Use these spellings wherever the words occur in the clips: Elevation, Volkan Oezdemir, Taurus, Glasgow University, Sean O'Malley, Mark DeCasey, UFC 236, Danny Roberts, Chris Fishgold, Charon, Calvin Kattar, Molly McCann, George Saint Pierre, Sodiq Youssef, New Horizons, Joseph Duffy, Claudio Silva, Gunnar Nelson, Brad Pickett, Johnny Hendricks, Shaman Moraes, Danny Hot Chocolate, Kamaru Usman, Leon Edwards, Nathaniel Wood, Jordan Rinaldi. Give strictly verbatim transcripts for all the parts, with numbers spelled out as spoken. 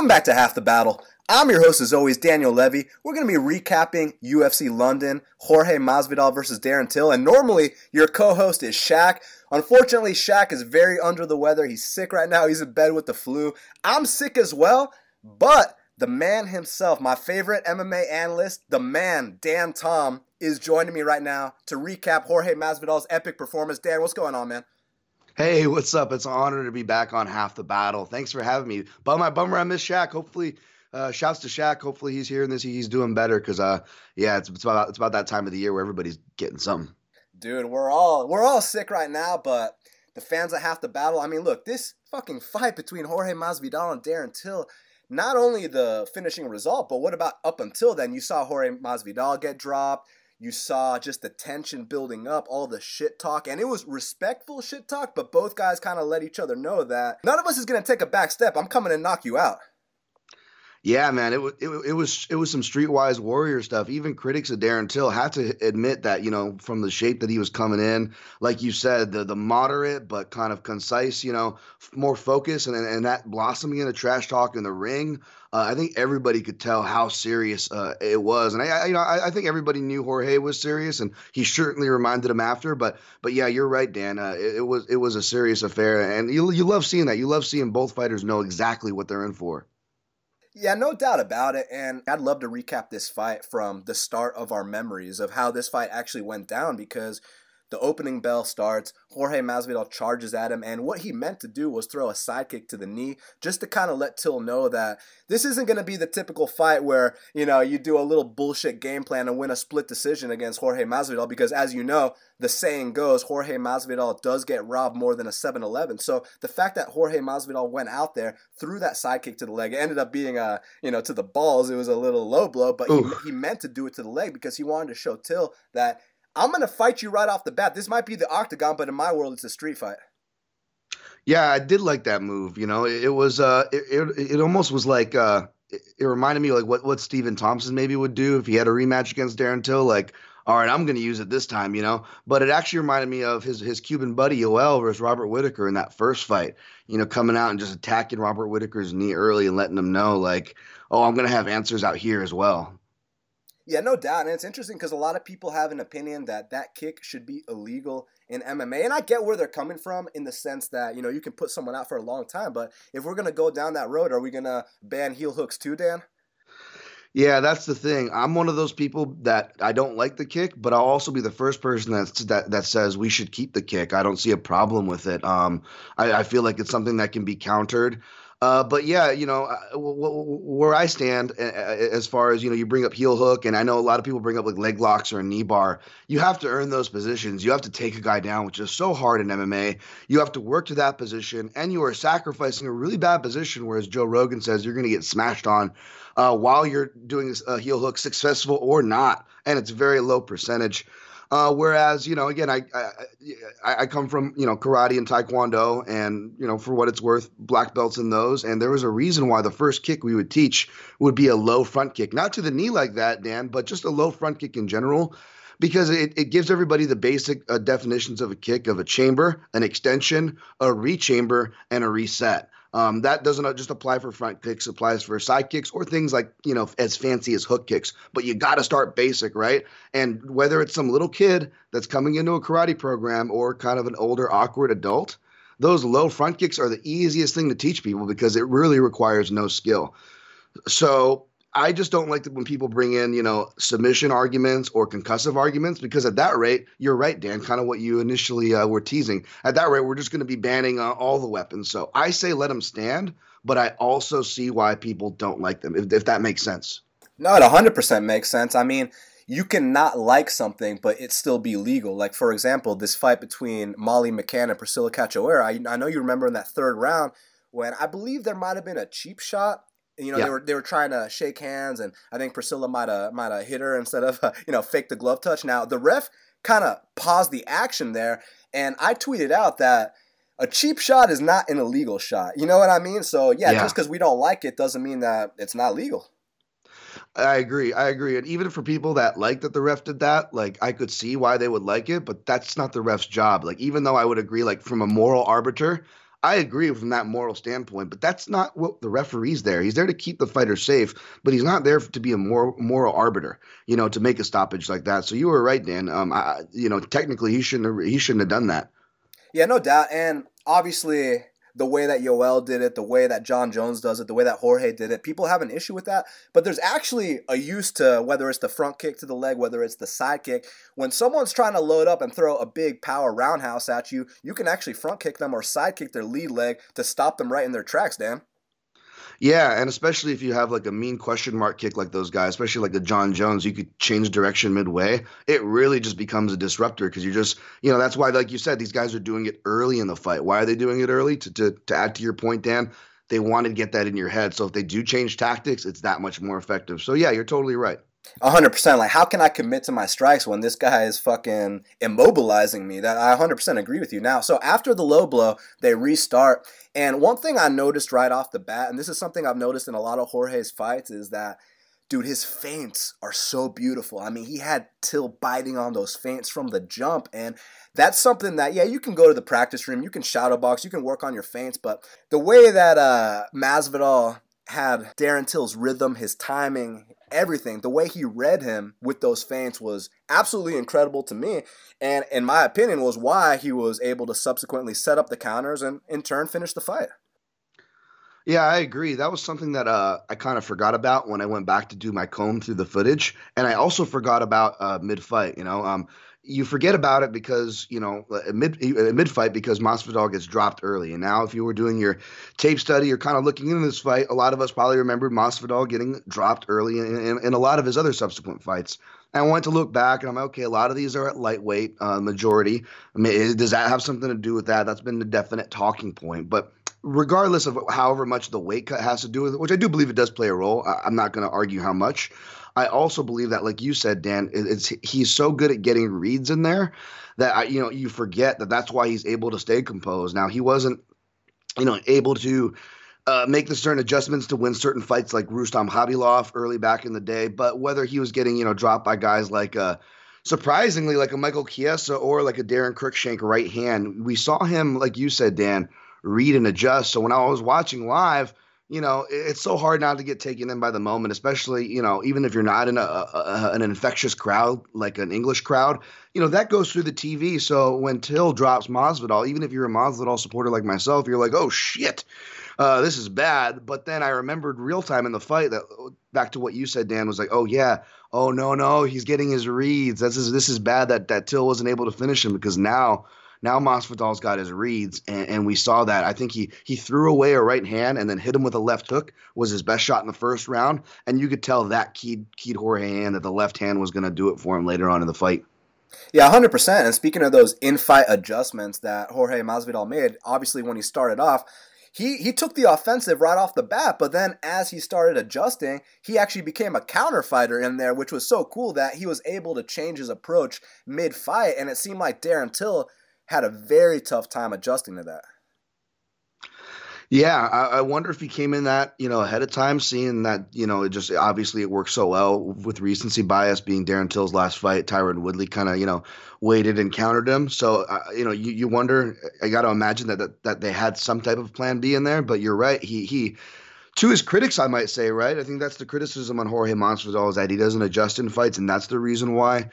Welcome back to Half the Battle. I'm your host, as always, Daniel Levy. We're going to be recapping U F C London, Jorge Masvidal versus Darren Till, and normally your co-host is Shaq. Unfortunately, Shaq is very under the weather. He's sick right now. He's in bed with the flu. I'm sick as well, but the man himself, my favorite M M A analyst, the man, Dan Tom, is joining me right now to recap Jorge Masvidal's epic performance. Dan, what's going on, man? Hey, what's up? It's an honor to be back on Half the Battle. Thanks for having me. Bummer, my bummer I miss Shaq. Hopefully... Uh, shouts to Shaq. Hopefully he's here and this he's doing better because uh yeah it's, it's about it's about that time of the year where everybody's getting something. Dude, we're all we're all sick right now, but the fans that have to battle. I mean, look, this fucking fight between Jorge Masvidal and Darren Till. Not only the finishing result, but what about up until then? You saw Jorge Masvidal get dropped. You saw just the tension building up, all the shit talk, and it was respectful shit talk. But both guys kind of let each other know that none of us is gonna take a back step. I'm coming to knock you out. Yeah, man, it was it, it was it was some streetwise warrior stuff. Even critics of Darren Till have to admit that, you know, from the shape that he was coming in, like you said, the the moderate but kind of concise, you know, more focus, and and that blossoming into trash talk in the ring. Uh, I think everybody could tell how serious uh, it was, and I, I you know, I, I think everybody knew Jorge was serious, and he certainly reminded him after. But, but yeah, you're right, Dan. Uh, it, it was it was a serious affair, and you you love seeing that. You love seeing both fighters know exactly what they're in for. Yeah, no doubt about it, and I'd love to recap this fight from the start of our memories of how this fight actually went down, because the opening bell starts, Jorge Masvidal charges at him, and what he meant to do was throw a sidekick to the knee just to kind of let Till know that this isn't going to be the typical fight where, you know, you do a little bullshit game plan and win a split decision against Jorge Masvidal, because as you know, the saying goes, Jorge Masvidal does get robbed more than a seven eleven. So the fact that Jorge Masvidal went out there, threw that sidekick to the leg, it ended up being, a, you know, to the balls. It was a little low blow, but he, he meant to do it to the leg because he wanted to show Till that I'm going to fight you right off the bat. This might be the octagon, but in my world, it's a street fight. Yeah, I did like that move. You know, it, it was uh, – it, it, it almost was like uh, – it, it reminded me like what, what Stephen Thompson maybe would do if he had a rematch against Darren Till, like – all right, I'm going to use it this time, you know. But it actually reminded me of his his Cuban buddy, Yoel, versus Robert Whitaker in that first fight. You know, coming out and just attacking Robert Whitaker's knee early and letting him know, like, oh, I'm going to have answers out here as well. Yeah, no doubt. And it's interesting because a lot of people have an opinion that that kick should be illegal in M M A. And I get where they're coming from in the sense that, you know, you can put someone out for a long time. But if we're going to go down that road, are we going to ban heel hooks too, Dan? Yeah, that's the thing. I'm one of those people that I don't like the kick, but I'll also be the first person that's, that that says we should keep the kick. I don't see a problem with it. Um, I, I feel like it's something that can be countered. Uh, but yeah, you know, where I stand as far as, you know, you bring up heel hook, and I know a lot of people bring up like leg locks or a knee bar. You have to earn those positions. You have to take a guy down, which is so hard in M M A. You have to work to that position, and you are sacrificing a really bad position, whereas Joe Rogan says you're going to get smashed on uh, while you're doing a heel hook, successful or not, and it's very low percentage. Uh, whereas, you know, again, I, I I come from, you know, karate and taekwondo and, you know, for what it's worth, black belts in those. And there was a reason why the first kick we would teach would be a low front kick, not to the knee like that, Dan, but just a low front kick in general, because it, it gives everybody the basic uh, definitions of a kick, of a chamber, an extension, a rechamber, and a reset. Um, that doesn't just apply for front kicks, applies for side kicks or things like, you know, as fancy as hook kicks. But you got to start basic, right? And whether it's some little kid that's coming into a karate program or kind of an older, awkward adult, those low front kicks are the easiest thing to teach people because it really requires no skill. So I just don't like that when people bring in, you know, submission arguments or concussive arguments, because at that rate, you're right, Dan, kind of what you initially uh, were teasing. At that rate, we're just going to be banning uh, all the weapons. So I say let them stand, but I also see why people don't like them, if, if that makes sense. No, it one hundred percent makes sense. I mean, you cannot like something, but it still be legal. Like, for example, this fight between Molly McCann and Priscilla Cachoeira, I, I know you remember in that third round when I believe there might have been a cheap shot. You know, yeah. they were they were trying to shake hands, and I think Priscilla might have might have hit her instead of uh, you know, fake the glove touch. Now the ref kind of paused the action there, and I tweeted out that a cheap shot is not an illegal shot. You know what I mean? So yeah, yeah. Just because we don't like it doesn't mean that it's not legal. I agree. I agree. And even for people that like that the ref did that, like I could see why they would like it, but that's not the ref's job. Like even though I would agree, like from a moral arbiter, I agree from that moral standpoint, but that's not what the referee's there. He's there to keep the fighter safe, but he's not there to be a moral, moral arbiter, you know, to make a stoppage like that. So you were right, Dan. Um, I, you know, technically he shouldn't have, he shouldn't have done that. Yeah, no doubt. And obviously the way that Yoel did it, the way that John Jones does it, the way that Jorge did it, people have an issue with that. But there's actually a use to whether it's the front kick to the leg, whether it's the side kick. When someone's trying to load up and throw a big power roundhouse at you, you can actually front kick them or side kick their lead leg to stop them right in their tracks, Dan. Yeah, and especially if you have like a mean question mark kick like those guys, especially like the John Jones, you could change direction midway. It really just becomes a disruptor because you're just, you know, that's why, like you said, these guys are doing it early in the fight. Why are they doing it early? To to, to add to your point, Dan, they want to get that in your head. So if they do change tactics, it's that much more effective. So yeah, you're totally right. one hundred percent. Like, how can I commit to my strikes when this guy is fucking immobilizing me? That I one hundred percent agree with you now. So after the low blow, they restart. And one thing I noticed right off the bat, and this is something I've noticed in a lot of Jorge's fights, is that, dude, his feints are so beautiful. I mean, he had Till biting on those feints from the jump. And that's something that, yeah, you can go to the practice room, you can shadow box, you can work on your feints. But the way that uh, Masvidal had Darren Till's rhythm, his timing, everything, the way he read him with those feints was absolutely incredible to me, and in my opinion was why he was able to subsequently set up the counters and in turn finish the fight. Yeah, I agree. That was something that uh, I kind of forgot about when I went back to do my comb through the footage, and I also forgot about uh, mid-fight, you know. Um, you forget about it because, you know, mid mid fight because Masvidal gets dropped early. And now if you were doing your tape study, you're kind of looking into this fight. A lot of us probably remembered Masvidal getting dropped early in, in, in a lot of his other subsequent fights. And I went to look back and I'm like, okay, a lot of these are at lightweight, uh, majority. I mean, does that have something to do with that? That's been the definite talking point. But regardless of however much the weight cut has to do with it, which I do believe it does play a role. I, I'm not going to argue how much. I also believe that, like you said, Dan, it's he's so good at getting reads in there that, I, you know, you forget that that's why he's able to stay composed. Now, he wasn't, you know, able to uh, make the certain adjustments to win certain fights like Rustam Khabilov early back in the day, but whether he was getting, you know, dropped by guys like uh, – surprisingly like a Michael Chiesa or like a Darren Cruikshank right hand, we saw him, like you said, Dan, read and adjust. So when I was watching live – you know, it's so hard not to get taken in by the moment, especially, you know, even if you're not in a, a an infectious crowd like an English crowd, you know, that goes through the T V. So when Till drops Masvidal, even if you're a Masvidal supporter like myself, you're like, oh, shit, uh, this is bad. But then I remembered real time in the fight that back to what you said, Dan, was like, oh, yeah. Oh, no, no. He's getting his reads. This is this is bad that, that Till wasn't able to finish him because now. Now Masvidal's got his reads, and, and we saw that. I think he he threw away a right hand and then hit him with a left hook, was his best shot in the first round, and you could tell that keyed, keyed Jorge in that the left hand was going to do it for him later on in the fight. Yeah, one hundred percent. And speaking of those in-fight adjustments that Jorge Masvidal made, obviously when he started off, He he took the offensive right off the bat, but then as he started adjusting, he actually became a counter fighter in there, which was so cool that he was able to change his approach mid-fight, and it seemed like Darren Till had a very tough time adjusting to that. Yeah, I, I wonder if he came in that, you know, ahead of time, seeing that, you know, it just obviously it worked so well with recency bias being Darren Till's last fight. Tyron Woodley kind of, you know, waited and countered him. So, uh, you know, you, you wonder, I got to imagine that, that that they had some type of plan B in there, but you're right. He, he, to his critics, I might say, right? I think that's the criticism on Jorge Masvidal is that he doesn't adjust in fights, and that's the reason why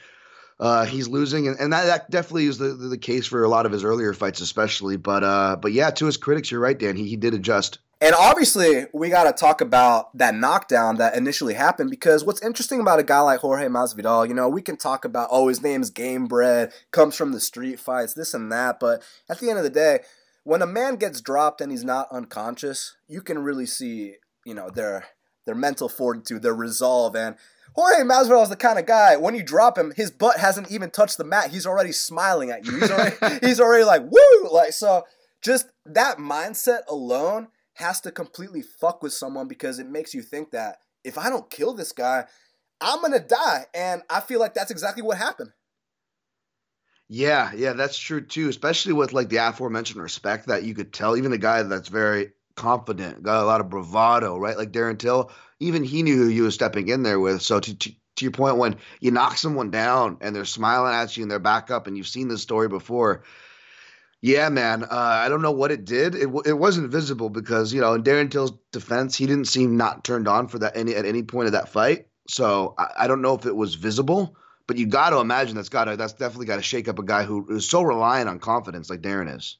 Uh, he's losing, and, and that, that definitely is the, the case for a lot of his earlier fights especially. But uh, but yeah, to his critics, you're right, Dan. He, he did adjust. And obviously, we got to talk about that knockdown that initially happened because what's interesting about a guy like Jorge Masvidal, you know, we can talk about, oh, his name's game bred, comes from the street fights, this and that. But at the end of the day, when a man gets dropped and he's not unconscious, you can really see, you know, their their mental fortitude, their resolve, and Jorge Masvidal is the kind of guy, when you drop him, his butt hasn't even touched the mat. He's already smiling at you. He's already, he's already like, woo! Like, so just that mindset alone has to completely fuck with someone because it makes you think that if I don't kill this guy, I'm going to die. And I feel like that's exactly what happened. Yeah, yeah, that's true too, especially with like the aforementioned respect that you could tell even a guy that's very confident, got a lot of bravado, right? Like Darren Till, even he knew who you was stepping in there with. So to, to to your point, when you knock someone down and they're smiling at you and they're back up, and you've seen this story before, Yeah, man. Uh, I don't know what it did. It w- it wasn't visible because, you know, in Darren Till's defense, he didn't seem not turned on for that any at any point of that fight. So I, I don't know if it was visible, but you got to imagine that's got to that's definitely got to shake up a guy who is so reliant on confidence like Darren is.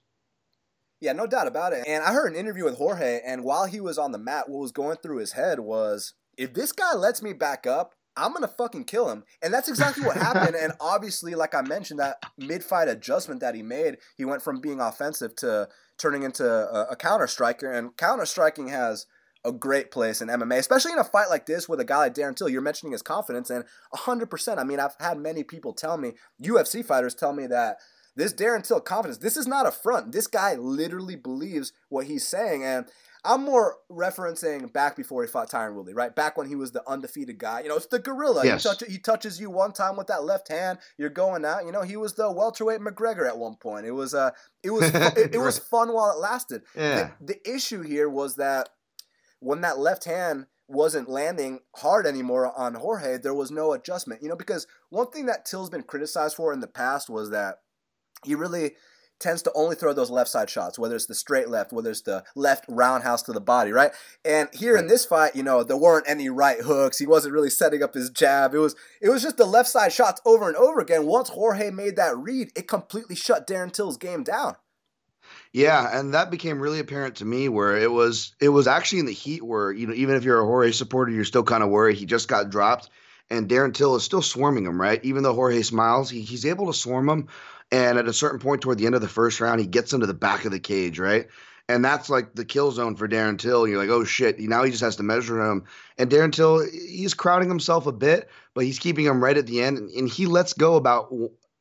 Yeah, no doubt about it. And I heard an interview with Jorge, and while he was on the mat, what was going through his head was, if this guy lets me back up, I'm going to fucking kill him. And that's exactly what happened. And obviously, like I mentioned, that mid-fight adjustment that he made, he went from being offensive to turning into a, a counter-striker. And counter-striking has a great place in M M A, especially in a fight like this with a guy like Darren Till. You're mentioning his confidence, and one hundred percent. I mean, I've had many people tell me, U F C fighters tell me that this Darren Till confidence, this is not a front. This guy literally believes what he's saying. And I'm more referencing back before he fought Tyron Woodley, right? Back when he was the undefeated guy. You know, it's the gorilla. Yes. He, touch, he touches you one time with that left hand. You're going out. You know, he was the welterweight McGregor at one point. It was uh, it was it, it was fun while it lasted. Yeah. The, the issue here was that when that left hand wasn't landing hard anymore on Jorge, there was no adjustment. You know, because one thing that Till's been criticized for in the past was that he really tends to only throw those left side shots, whether it's the straight left, whether it's the left roundhouse to the body, right? And here right. in this fight, you know, there weren't any right hooks. He wasn't really setting up his jab. It was it was just the left side shots over and over again. Once Jorge made that read, it completely shut Darren Till's game down. Yeah, and that became really apparent to me where it was it was actually in the heat where, you know, even if you're a Jorge supporter, you're still kind of worried. He just got dropped, and Darren Till is still swarming him, right? Even though Jorge smiles, he, he's able to swarm him. And at a certain point toward the end of the first round, he gets into the back of the cage, right? And that's like the kill zone for Darren Till. And you're like, oh, shit. Now he just has to measure him. And Darren Till, he's crowding himself a bit, but he's keeping him right at the end. And he lets go about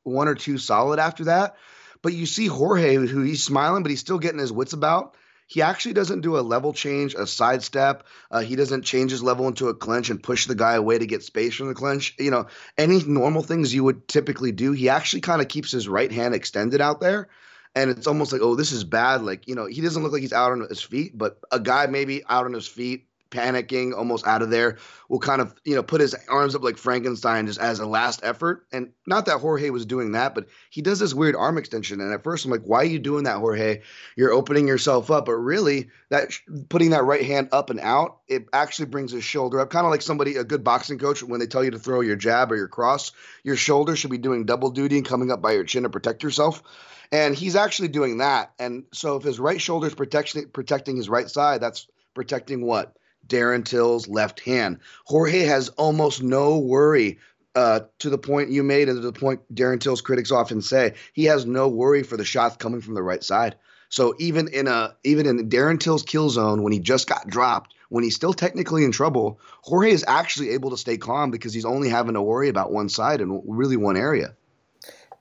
one or two solid after that. But you see Jorge, who he's smiling, but he's still getting his wits about. He actually doesn't do a level change, a sidestep. Uh, he doesn't change his level into a clinch and push the guy away to get space from the clinch. You know, any normal things you would typically do, he actually kind of keeps his right hand extended out there. And it's almost like, oh, this is bad. Like, you know, he doesn't look like he's out on his feet, but a guy maybe out on his feet, panicking, almost out of there, will kind of, you know, put his arms up like Frankenstein just as a last effort. And not that Jorge was doing that, but he does this weird arm extension. And at first I'm like, why are you doing that, Jorge? You're opening yourself up. But really, that putting that right hand up and out, it actually brings his shoulder up. Kind of like somebody, a good boxing coach, when they tell you to throw your jab or your cross, your shoulder should be doing double duty and coming up by your chin to protect yourself. And he's actually doing that. And so if his right shoulder is protect- protecting his right side, that's protecting what? Darren Till's left hand. Jorge has almost no worry, uh, to the point you made and to the point Darren Till's critics often say. He has no worry for the shots coming from the right side. So even in a even in Darren Till's kill zone, when he just got dropped, when he's still technically in trouble, Jorge is actually able to stay calm because he's only having to worry about one side and really one area.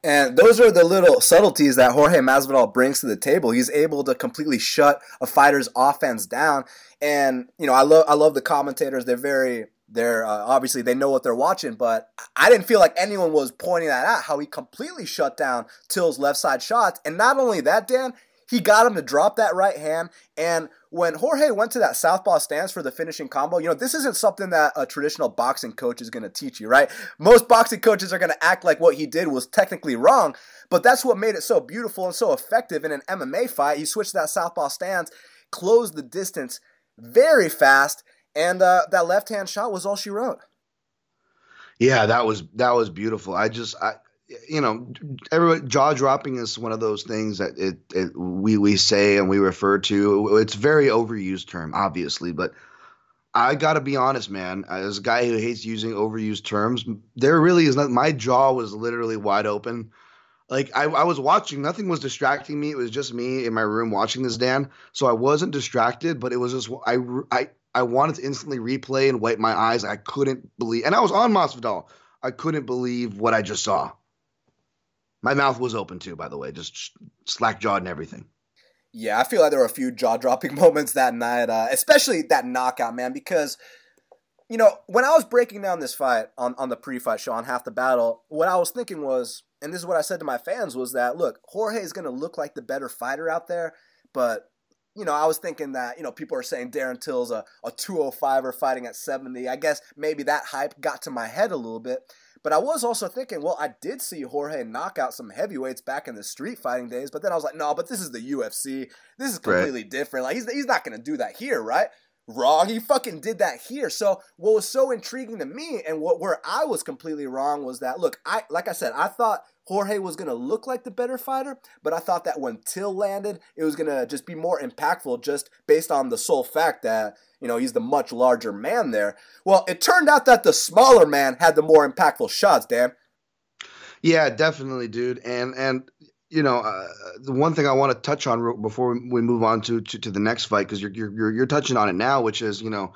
And those are the little subtleties that Jorge Masvidal brings to the table. He's able to completely shut a fighter's offense down. And, you know, I love I love the commentators. They're very, they're uh, obviously they know what they're watching, but I didn't feel like anyone was pointing that out, how he completely shut down Till's left side shots. And not only that, Dan, he got him to drop that right hand. And when Jorge went to that southpaw stance for the finishing combo, you know, this isn't something that a traditional boxing coach is going to teach you, right? Most boxing coaches are going to act like what he did was technically wrong, but that's what made it so beautiful and so effective in an M M A fight. He switched that southpaw stance, closed the distance very fast, and uh, that left-hand shot was all she wrote. Yeah, that was that was beautiful. I just – I. You know, everybody, jaw-dropping is one of those things that it, it we we say and we refer to. It's a very overused term, obviously, but I got to be honest, man. As a guy who hates using overused terms, there really is not. My jaw was literally wide open. Like, I, I was watching. Nothing was distracting me. It was just me in my room watching this, Dan. So I wasn't distracted, but it was just I, – I, I wanted to instantly replay and wipe my eyes. I couldn't believe – and I was on Masvidal. I couldn't believe what I just saw. My mouth was open too, by the way, just slack-jawed and everything. Yeah, I feel like there were a few jaw-dropping moments that night, uh, especially that knockout, man, because, you know, when I was breaking down this fight on, on the pre-fight show on Half the Battle, what I was thinking was, and this is what I said to my fans, was that, look, Jorge is going to look like the better fighter out there, but, you know, I was thinking that, you know, people are saying Darren Till's a, a two oh five-er fighting at seventy. I guess maybe that hype got to my head a little bit. But I was also thinking, well, I did see Jorge knock out some heavyweights back in the street fighting days, but then I was like, no, but this is the U F C. This is completely right. different. Like, he's, he's not going to do that here, right? Wrong. He fucking did that here. So what was so intriguing to me and what where I was completely wrong was that, look, I like I said, I thought Jorge was going to look like the better fighter, but I thought that when Till landed, it was going to just be more impactful just based on the sole fact that, you know, he's the much larger man there. Well, it turned out that the smaller man had the more impactful shots, Dan. Yeah, definitely, dude. And, and you know, uh, the one thing I want to touch on before we move on to to, to the next fight, because you're, you're you're touching on it now, which is, you know,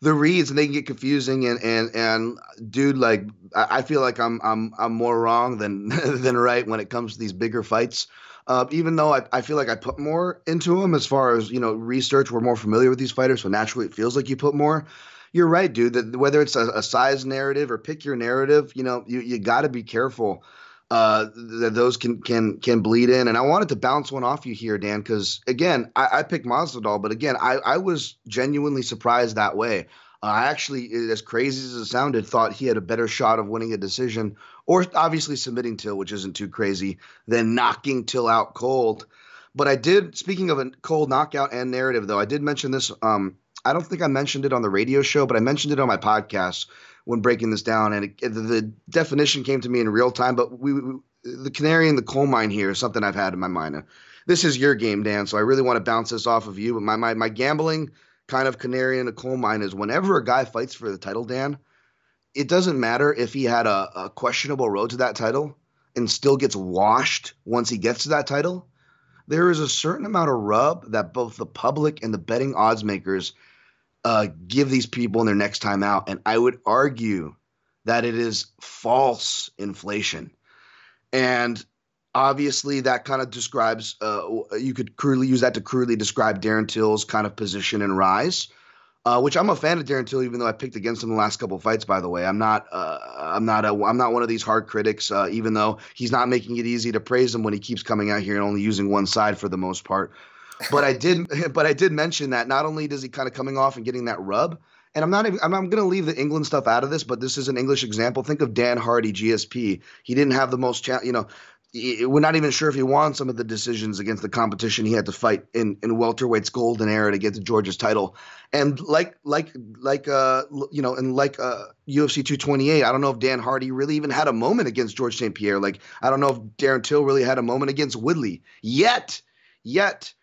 the reads, and they can get confusing. And and and dude, like I feel like I'm I'm I'm more wrong than than right when it comes to these bigger fights. Uh, even though I, I feel like I put more into them as far as, you know, research, we're more familiar with these fighters, so naturally it feels like you put more. You're right, dude. That whether it's a, a size narrative or pick your narrative, you know, you you got to be careful. Uh, that those can can can bleed in. And I wanted to bounce one off you here, Dan, because, again, I, I picked Masvidal, but, again, I, I was genuinely surprised that way. Uh, I actually, as crazy as it sounded, thought he had a better shot of winning a decision or obviously submitting Till, which isn't too crazy, than knocking Till out cold. But I did, speaking of a cold knockout and narrative, though, I did mention this. Um, I don't think I mentioned it on the radio show, but I mentioned it on my podcast when breaking this down, and it, the definition came to me in real time, but we, we, the canary in the coal mine here is something I've had in my mind. This is your game, Dan, so I really want to bounce this off of you, but my, my, my gambling kind of canary in the coal mine is whenever a guy fights for the title, Dan, it doesn't matter if he had a, a questionable road to that title and still gets washed once he gets to that title. There is a certain amount of rub that both the public and the betting odds makers Uh, give these people in their next time out. And I would argue that it is false inflation. And obviously that kind of describes, uh, you could crudely use that to crudely describe Darren Till's kind of position and rise, uh, which I'm a fan of Darren Till, even though I picked against him the last couple of fights, by the way. I'm not, uh, I'm not, a, I'm not one of these hard critics, uh, even though he's not making it easy to praise him when he keeps coming out here and only using one side for the most part. But I did, but I did mention that not only does he kind of coming off and getting that rub, and I'm not, even, I'm, I'm going to leave the England stuff out of this, but this is an English example. Think of Dan Hardy, G S P. He didn't have the most, cha- you know, he, we're not even sure if he won some of the decisions against the competition he had to fight in in welterweight's golden era to get to Georgia's title. And like, like, like, uh, you know, and like uh, U F C two twenty-eight, I don't know if Dan Hardy really even had a moment against George Saint Pierre. Like, I don't know if Darren Till really had a moment against Woodley yet, yet.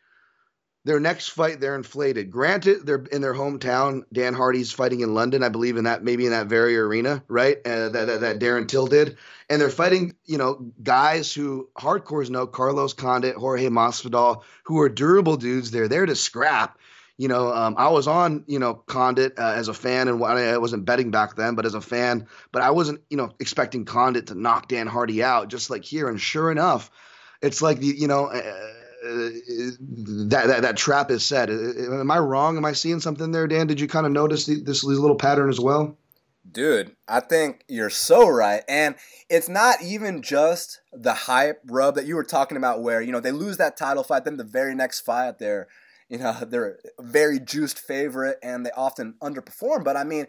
Their next fight, they're inflated. Granted, they're in their hometown. Dan Hardy's fighting in London, I believe, in that maybe in that very arena, right? Uh, that, that that Darren Till did, and they're fighting, you know, guys who hardcores know Carlos Condit, Jorge Masvidal, who are durable dudes. They're there to scrap. You know, um, I was on, you know, Condit uh, as a fan, and I wasn't betting back then, but as a fan, but I wasn't, you know, expecting Condit to knock Dan Hardy out, just like here. And sure enough, it's like the, you know. Uh, Uh, that, that that trap is set. Am I wrong? Am I seeing something there, Dan? Did you kind of notice the, this, this little pattern as well? Dude, I think you're so right. And it's not even just the hype rub that you were talking about where, you know, they lose that title fight, then the very next fight they're, you know, they're a very juiced favorite and they often underperform. But I mean,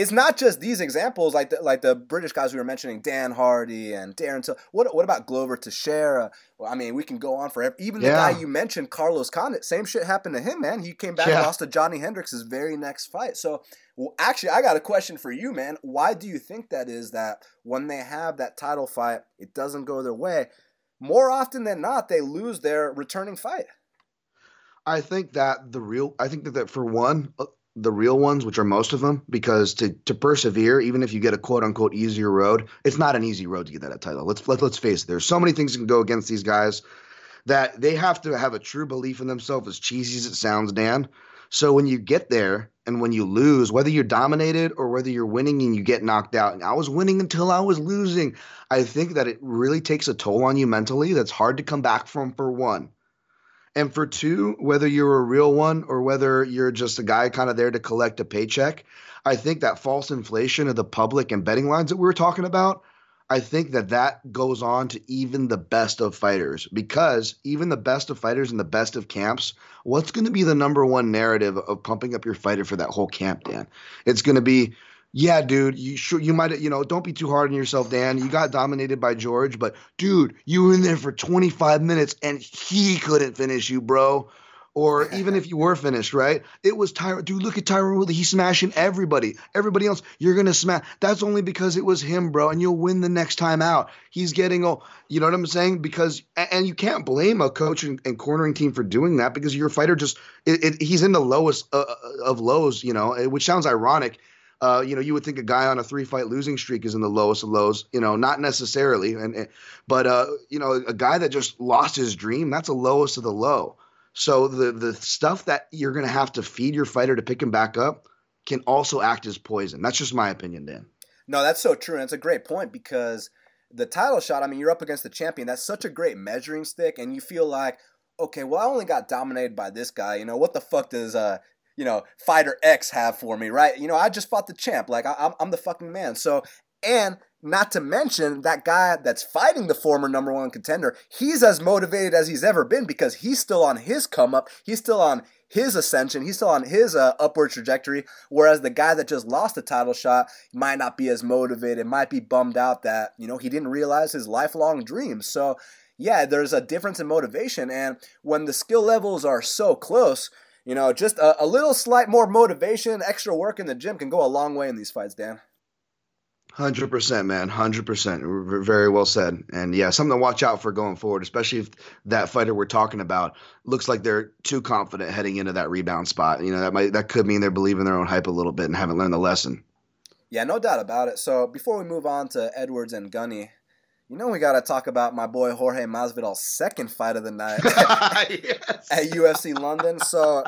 it's not just these examples, like the, like the British guys we were mentioning, Dan Hardy and Darren Till. What what about Glover Teixeira? Well, I mean, we can go on forever. Even yeah. the guy you mentioned, Carlos Condit, same shit happened to him, man. He came back yeah. and lost to Johnny Hendricks' very next fight. So, well, actually, I got a question for you, man. Why do you think that is that when they have that title fight, it doesn't go their way? More often than not, they lose their returning fight. I think that the real – I think that, that for one – the real ones, which are most of them, because to, to persevere, even if you get a quote unquote easier road, it's not an easy road to get that title. Let's let, let's face it. There's so many things that can go against these guys that they have to have a true belief in themselves, as cheesy as it sounds, Dan. So when you get there and when you lose, whether you're dominated or whether you're winning and you get knocked out, and I was winning until I was losing, I think that it really takes a toll on you mentally that's hard to come back from, for one. And for two, whether you're a real one or whether you're just a guy kind of there to collect a paycheck, I think that false inflation of the public and betting lines that we were talking about, I think that that goes on to even the best of fighters, because even the best of fighters and the best of camps, what's going to be the number one narrative of pumping up your fighter for that whole camp, Dan? It's going to be yeah, dude, you sure you might, you know, don't be too hard on yourself, Dan. You got dominated by George, but dude, you were in there for twenty-five minutes and he couldn't finish you, bro. Or even if you were finished, right? It was Tyron. Dude, look at Tyron Woodley. He's smashing everybody. Everybody else, you're going to smash. That's only because it was him, bro, and you'll win the next time out. He's getting, oh, you know what I'm saying? Because, and you can't blame a coach and, and cornering team for doing that because your fighter just, it, it, he's in the lowest uh, of lows, you know, which sounds ironic. Uh, you know, you would think a guy on a three-fight losing streak is in the lowest of lows. You know, not necessarily. and, and But, uh, you know, a guy that just lost his dream, that's the lowest of the low. So the the stuff that you're going to have to feed your fighter to pick him back up can also act as poison. That's just my opinion, Dan. No, that's so true. And it's a great point because the title shot, I mean, you're up against the champion. That's such a great measuring stick. And you feel like, okay, well, I only got dominated by this guy. You know, what the fuck does, uh, you know, fighter X have for me, right? You know, I just fought the champ. Like, I, I'm, I'm the fucking man. So, and not to mention that guy that's fighting the former number one contender, he's as motivated as he's ever been because he's still on his come up. He's still on his ascension. He's still on his uh, upward trajectory. Whereas the guy that just lost the title shot might not be as motivated, might be bummed out that, you know, he didn't realize his lifelong dream. So yeah, there's a difference in motivation. And when the skill levels are so close, you know, just a, a little slight more motivation, extra work in the gym can go a long way in these fights, Dan. one hundred percent, man. one hundred percent. Very well said. And yeah, something to watch out for going forward, especially if that fighter we're talking about looks like they're too confident heading into that rebound spot. You know, that might that could mean they're believing their own hype a little bit and haven't learned the lesson. Yeah, no doubt about it. So before we move on to Edwards and Gunny, you know we got to talk about my boy Jorge Masvidal's second fight of the night yes. at U F C London. So,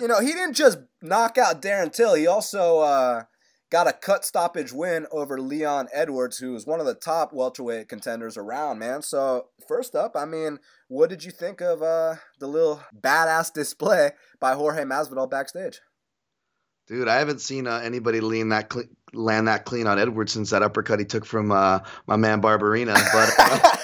you know, he didn't just knock out Darren Till. He also... Uh, Got a cut stoppage win over Leon Edwards, who is one of the top welterweight contenders around, man. So first up, I mean, what did you think of uh, the little badass display by Jorge Masvidal backstage? Dude, I haven't seen uh, anybody lean that cle- land that clean on Edwards since that uppercut he took from uh, my man Barbarina. But, uh,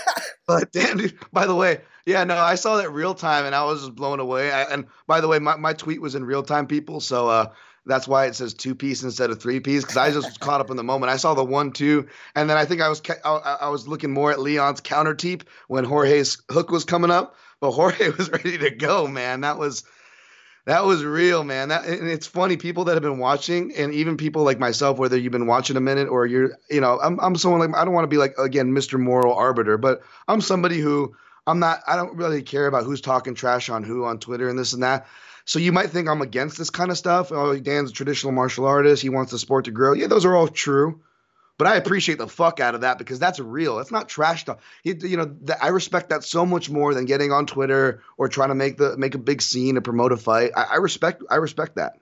but damn, dude, by the way, yeah, no, I saw that real time and I was just blown away. I, and by the way, my, my tweet was in real time, people. So, uh, that's why it says two-piece instead of three-piece because I just was caught up in the moment. I saw the one-two, and then I think I was ca- I, I was looking more at Leon's counter teep when Jorge's hook was coming up, but Jorge was ready to go, man. That was that was real, man. That, and it's funny, people that have been watching, and even people like myself, whether you've been watching a minute or you're, you know, I'm I'm someone like I don't want to be like again Mister Moral Arbiter, but I'm somebody who I'm not. I don't really care about who's talking trash on who on Twitter and this and that. So you might think I'm against this kind of stuff. Oh, Dan's a traditional martial artist. He wants the sport to grow. Yeah, those are all true. But I appreciate the fuck out of that because that's real. That's not trash talk. He, you know, the, I respect that so much more than getting on Twitter or trying to make the make a big scene to promote a fight. I, I respect I respect that.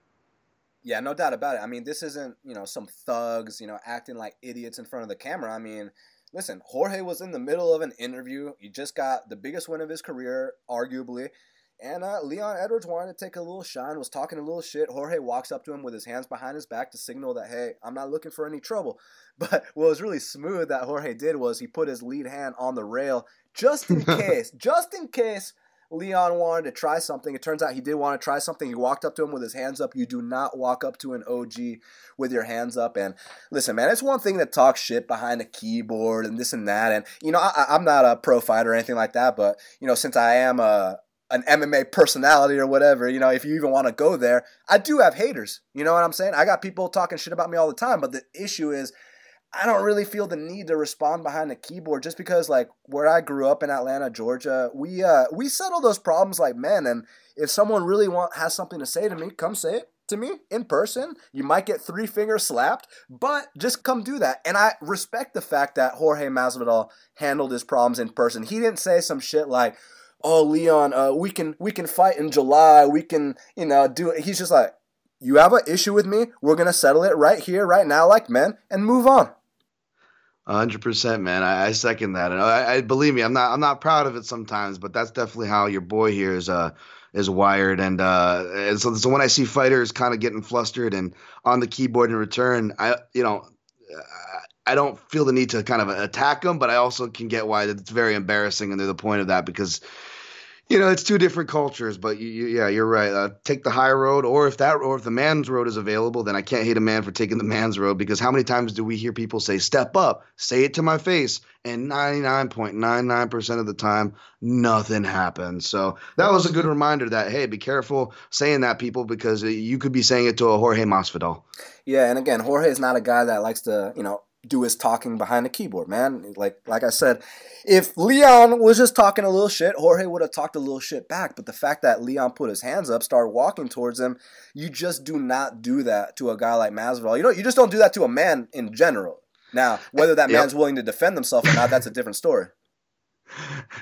Yeah, no doubt about it. I mean, this isn't, you know, some thugs, you know, acting like idiots in front of the camera. I mean, listen, Jorge was in the middle of an interview. He just got the biggest win of his career, arguably. And uh, Leon Edwards wanted to take a little shine, was talking a little shit. Jorge walks up to him with his hands behind his back to signal that, hey, I'm not looking for any trouble. But what was really smooth that Jorge did was he put his lead hand on the rail just in case, just in case Leon wanted to try something. It turns out he did want to try something. He walked up to him with his hands up. You do not walk up to an O G with your hands up. And listen, man, it's one thing to talk shit behind a keyboard and this and that. And, you know, I, I'm not a pro fighter or anything like that. But, you know, since I am a... an M M A personality or whatever, you know, if you even want to go there, I do have haters. You know what I'm saying? I got people talking shit about me all the time, but the issue is I don't really feel the need to respond behind the keyboard just because, like, where I grew up in Atlanta, Georgia, we uh, we settle those problems like men, and if someone really want has something to say to me, come say it to me in person. You might get three fingers slapped, but just come do that. And I respect the fact that Jorge Masvidal handled his problems in person. He didn't say some shit like, oh, Leon, uh, we can we can fight in July. We can, you know, do it. He's just like, you have an issue with me? We're going to settle it right here, right now, like men, and move on. one hundred percent, man. I, I second that. And I, I believe me, I'm not I'm not proud of it sometimes, but that's definitely how your boy here is uh is wired. And, uh, and so, so when I see fighters kind of getting flustered and on the keyboard in return, I you know, I, I don't feel the need to kind of attack them, but I also can get why it's very embarrassing and they're the point of that because You know, it's two different cultures, but you, you, yeah, you're right. Uh, take the high road, or if that, or if the man's road is available, then I can't hate a man for taking the man's road, because how many times do we hear people say, "Step up, say it to my face," and ninety-nine point nine nine percent of the time, nothing happens. So that was a good reminder that, hey, be careful saying that, people, because you could be saying it to a Jorge Masvidal. Yeah, and again, Jorge is not a guy that likes to, you know, do his talking behind the keyboard, man. Like like I said, if Leon was just talking a little shit, Jorge would have talked a little shit back. But the fact that Leon put his hands up, started walking towards him, you just do not do that to a guy like Masvidal. You know, you just don't do that to a man in general. Now, whether that man's yep. willing to defend himself or not, that's a different story.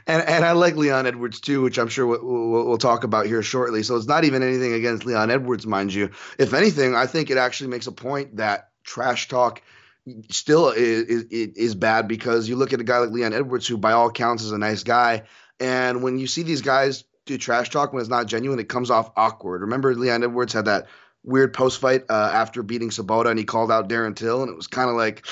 And and I like Leon Edwards too, which I'm sure we'll, we'll talk about here shortly. So it's not even anything against Leon Edwards, mind you. If anything, I think it actually makes a point that trash talk still is, is, is bad, because you look at a guy like Leon Edwards, who by all counts is a nice guy, and when you see these guys do trash talk when it's not genuine, it comes off awkward. Remember, Leon Edwards had that weird post-fight uh, after beating Sabota, and he called out Darren Till, and it was kind of like,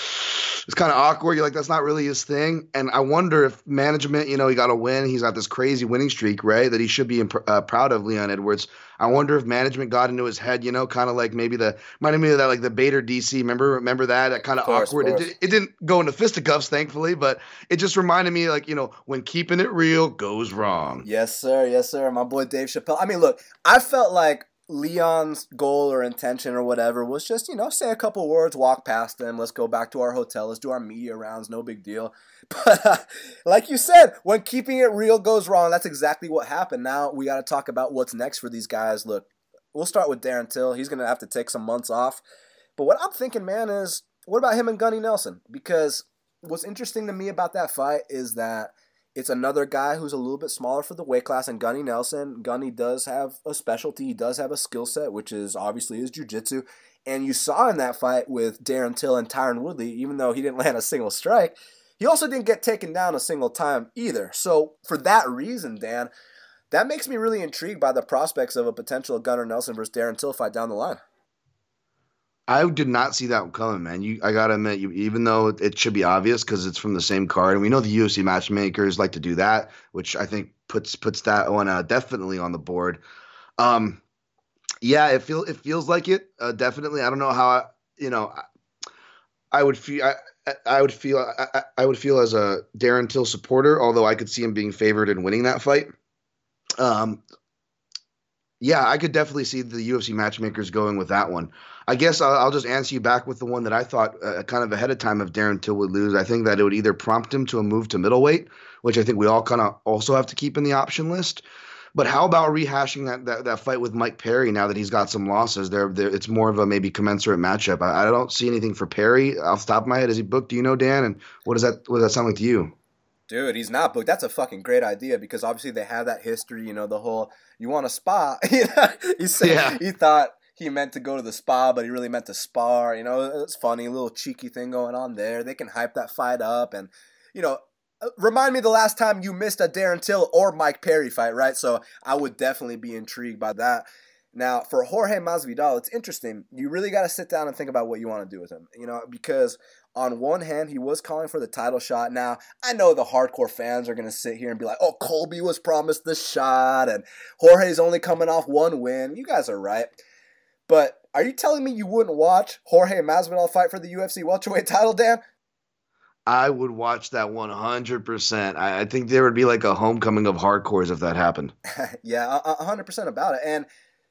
it's kind of awkward. You're like, that's not really his thing. And I wonder if management, you know, he got a win. He's got this crazy winning streak, right, that he should be imp- uh, proud of, Leon Edwards. I wonder if management got into his head, you know, kind of like maybe the reminded me of that, like the Bader D C. Remember, remember that that kind of course, awkward. Of it, it didn't go into fisticuffs, thankfully, but it just reminded me, like, you know, when keeping it real goes wrong. Yes, sir. Yes, sir. My boy Dave Chappelle. I mean, look, I felt like Leon's goal or intention or whatever was just, you know, say a couple words, walk past him, let's go back to our hotel, let's do our media rounds, no big deal. But uh, like you said, when keeping it real goes wrong, that's exactly what happened. Now we got to talk about what's next for these guys. Look, we'll start with Darren Till. He's going to have to take some months off. But what I'm thinking, man, is what about him and Gunny Nelson? Because what's interesting to me about that fight is that it's another guy who's a little bit smaller for the weight class, and Gunny Nelson. Gunny does have a specialty. He does have a skill set, which is obviously his jiu-jitsu. And you saw in that fight with Darren Till and Tyron Woodley, even though he didn't land a single strike, he also didn't get taken down a single time either. So for that reason, Dan, that makes me really intrigued by the prospects of a potential Gunnar Nelson versus Darren Till fight down the line. I did not see that coming, man. You, I got to admit, you, even though it, it should be obvious because it's from the same card, and we know the U F C matchmakers like to do that, which I think puts puts that one uh, definitely on the board. Um, yeah, it, feel, it feels like it, uh, definitely. I don't know how, I, you know, I, I would feel I, I would feel I, I would feel as a Darren Till supporter, although I could see him being favored and winning that fight. Um, yeah, I could definitely see the U F C matchmakers going with that one. I guess I'll just answer you back with the one that I thought uh, kind of ahead of time if Darren Till would lose. I think that it would either prompt him to a move to middleweight, which I think we all kind of also have to keep in the option list. But how about rehashing that, that that fight with Mike Perry now that he's got some losses? There, it's more of a maybe commensurate matchup. I, I don't see anything for Perry off the top of my head. Is he booked? Do you know, Dan? And what does that what does that sound like to you? Dude, he's not booked. That's a fucking great idea because obviously they have that history, you know, the whole, you want a spot. he said yeah. He thought he meant to go to the spa, but he really meant to spar. You know, it's funny, a little cheeky thing going on there. They can hype that fight up. And, you know, remind me the last time you missed a Darren Till or Mike Perry fight, right? So I would definitely be intrigued by that. Now, for Jorge Masvidal, it's interesting. You really got to sit down and think about what you want to do with him, you know, because on one hand, he was calling for the title shot. Now, I know the hardcore fans are going to sit here and be like, oh, Colby was promised the shot, and Jorge's only coming off one win. You guys are right. But are you telling me you wouldn't watch Jorge Masvidal fight for the U F C welterweight title, Dan? I would watch that one hundred percent. I, I think there would be like a homecoming of hardcores if that happened. Yeah, one hundred percent about it. And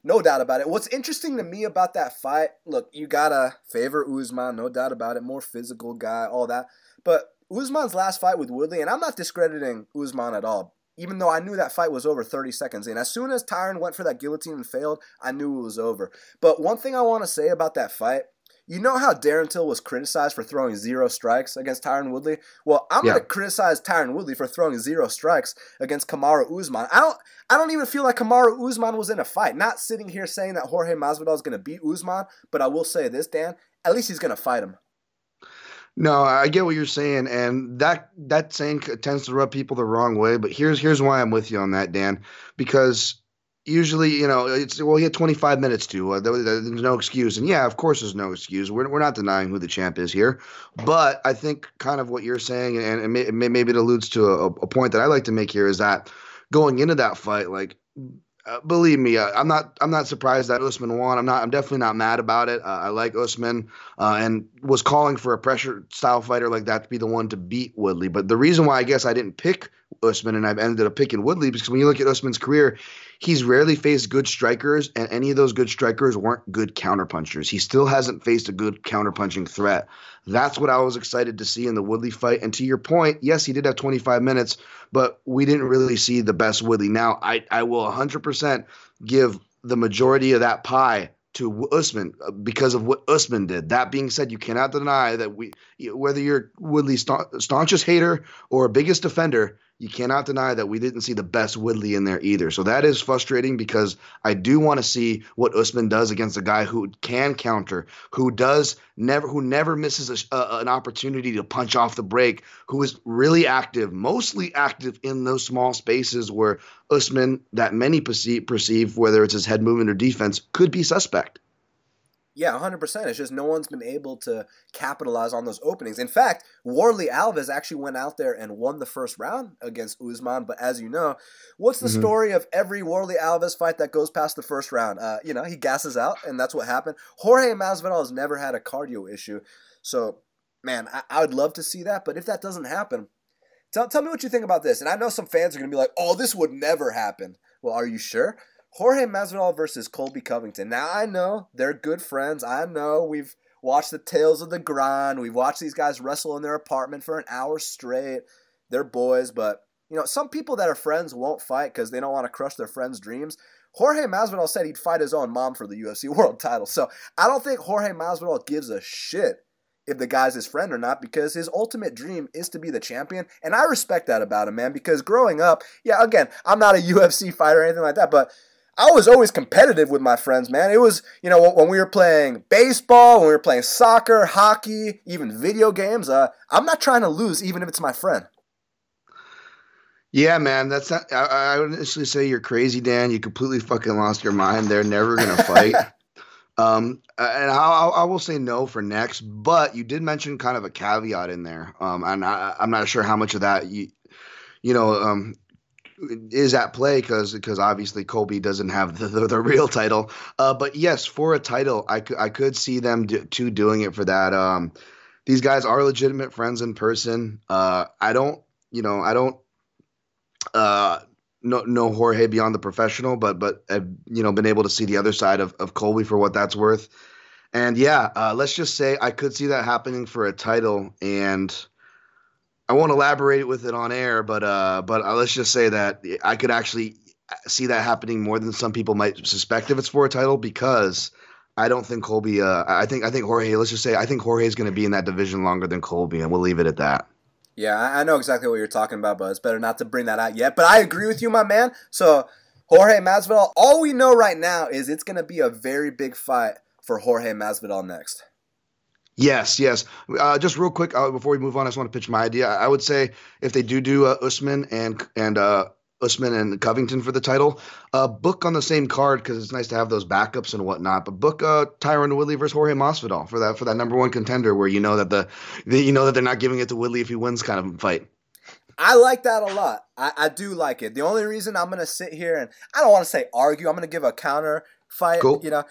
no doubt about it. What's interesting to me about that fight, look, you got to favor Usman, no doubt about it, more physical guy, all that. But Usman's last fight with Woodley, and I'm not discrediting Usman at all, even though I knew that fight was over thirty seconds in. As soon as Tyron went for that guillotine and failed, I knew it was over. But one thing I want to say about that fight, you know how Darren Till was criticized for throwing zero strikes against Tyron Woodley? Well, I'm yeah. going to criticize Tyron Woodley for throwing zero strikes against Kamaru Usman. I don't I don't even feel like Kamaru Usman was in a fight. Not sitting here saying that Jorge Masvidal is going to beat Usman, but I will say this, Dan, at least he's going to fight him. No, I get what you're saying, and that that saying tends to rub people the wrong way, but here's here's why I'm with you on that, Dan, because usually, you know, it's, well, he had twenty-five minutes to, uh, there, there's no excuse, and yeah, of course there's no excuse, we're we're not denying who the champ is here, but I think kind of what you're saying, and, and maybe it alludes to a, a point that I like to make here, is that going into that fight, like, uh, believe me, uh, I'm not I'm not surprised that Usman won. I'm not I'm definitely not mad about it. Uh, I like Usman uh, and was calling for a pressure style fighter like that to be the one to beat Woodley. But the reason why I guess I didn't pick Usman and I've ended up picking Woodley, because when you look at Usman's career, he's rarely faced good strikers, and any of those good strikers weren't good counterpunchers. He still hasn't faced a good counterpunching threat. That's what I was excited to see in the Woodley fight. And to your point, yes, he did have twenty-five minutes, but we didn't really see the best Woodley. Now, I, I will one hundred percent give the majority of that pie to Usman because of what Usman did. That being said, you cannot deny that we, whether you're Woodley's staunchest hater or biggest defender, you cannot deny that we didn't see the best Woodley in there either. So that is frustrating, because I do want to see what Usman does against a guy who can counter, who does never, who never misses a, uh, an opportunity to punch off the break, who is really active, mostly active in those small spaces where Usman, that many perceive, perceive whether it's his head movement or defense, could be suspect. Yeah, one hundred percent. It's just no one's been able to capitalize on those openings. In fact, Warley Alves actually went out there and won the first round against Usman. But as you know, what's the mm-hmm. story of every Warley Alves fight that goes past the first round? Uh, you know, he gasses out, and that's what happened. Jorge Masvidal has never had a cardio issue. So, man, I, I would love to see that. But if that doesn't happen, tell, tell me what you think about this. And I know some fans are going to be like, oh, this would never happen. Well, are you sure? Jorge Masvidal versus Colby Covington. Now, I know they're good friends. I know we've watched the Tales of the Grind. We've watched these guys wrestle in their apartment for an hour straight. They're boys, but, you know, some people that are friends won't fight because they don't want to crush their friends' dreams. Jorge Masvidal said he'd fight his own mom for the U F C world title. So I don't think Jorge Masvidal gives a shit if the guy's his friend or not, because his ultimate dream is to be the champion. And I respect that about him, man, because growing up, yeah, again, I'm not a U F C fighter or anything like that, but I was always competitive with my friends, man. It was, you know, when we were playing baseball, when we were playing soccer, hockey, even video games, uh, I'm not trying to lose even if it's my friend. Yeah, man, that's not, I, I would initially say you're crazy, Dan. You completely fucking lost your mind. They're never going to fight. Um, and I, I will say no for next, but you did mention kind of a caveat in there. Um, and I, I'm not sure how much of that, you, you know, um, is at play, because because obviously Colby doesn't have the, the, the real title. Uh, but yes, for a title, I, cu- I could see them do- too doing it for that. Um, these guys are legitimate friends in person. Uh, I don't, you know, I don't uh, know, know Jorge beyond the professional, but but I've, you know, been able to see the other side of, of Colby for what that's worth. And yeah, uh, let's just say I could see that happening for a title, and I won't elaborate with it on air, but uh, but uh, let's just say that I could actually see that happening more than some people might suspect if it's for a title, because I don't think Colby. Uh, I think I think Jorge. Let's just say I think Jorge is going to be in that division longer than Colby, and we'll leave it at that. Yeah, I know exactly what you're talking about, but it's better not to bring that out yet. But I agree with you, my man. So Jorge Masvidal. All we know right now is it's going to be a very big fight for Jorge Masvidal next. Yes, yes. Uh, just real quick uh, before we move on, I just want to pitch my idea. I would say if they do do uh, Usman and and uh, Usman and Covington for the title, uh, book on the same card, because it's nice to have those backups and whatnot. But book uh, Tyron Woodley versus Jorge Masvidal for that for that number one contender, where you know that the, the you know that they're not giving it to Woodley if he wins kind of fight. I like that a lot. I, I do like it. The only reason I'm gonna sit here and I don't want to say argue, I'm gonna give a counter fight. Cool. You know.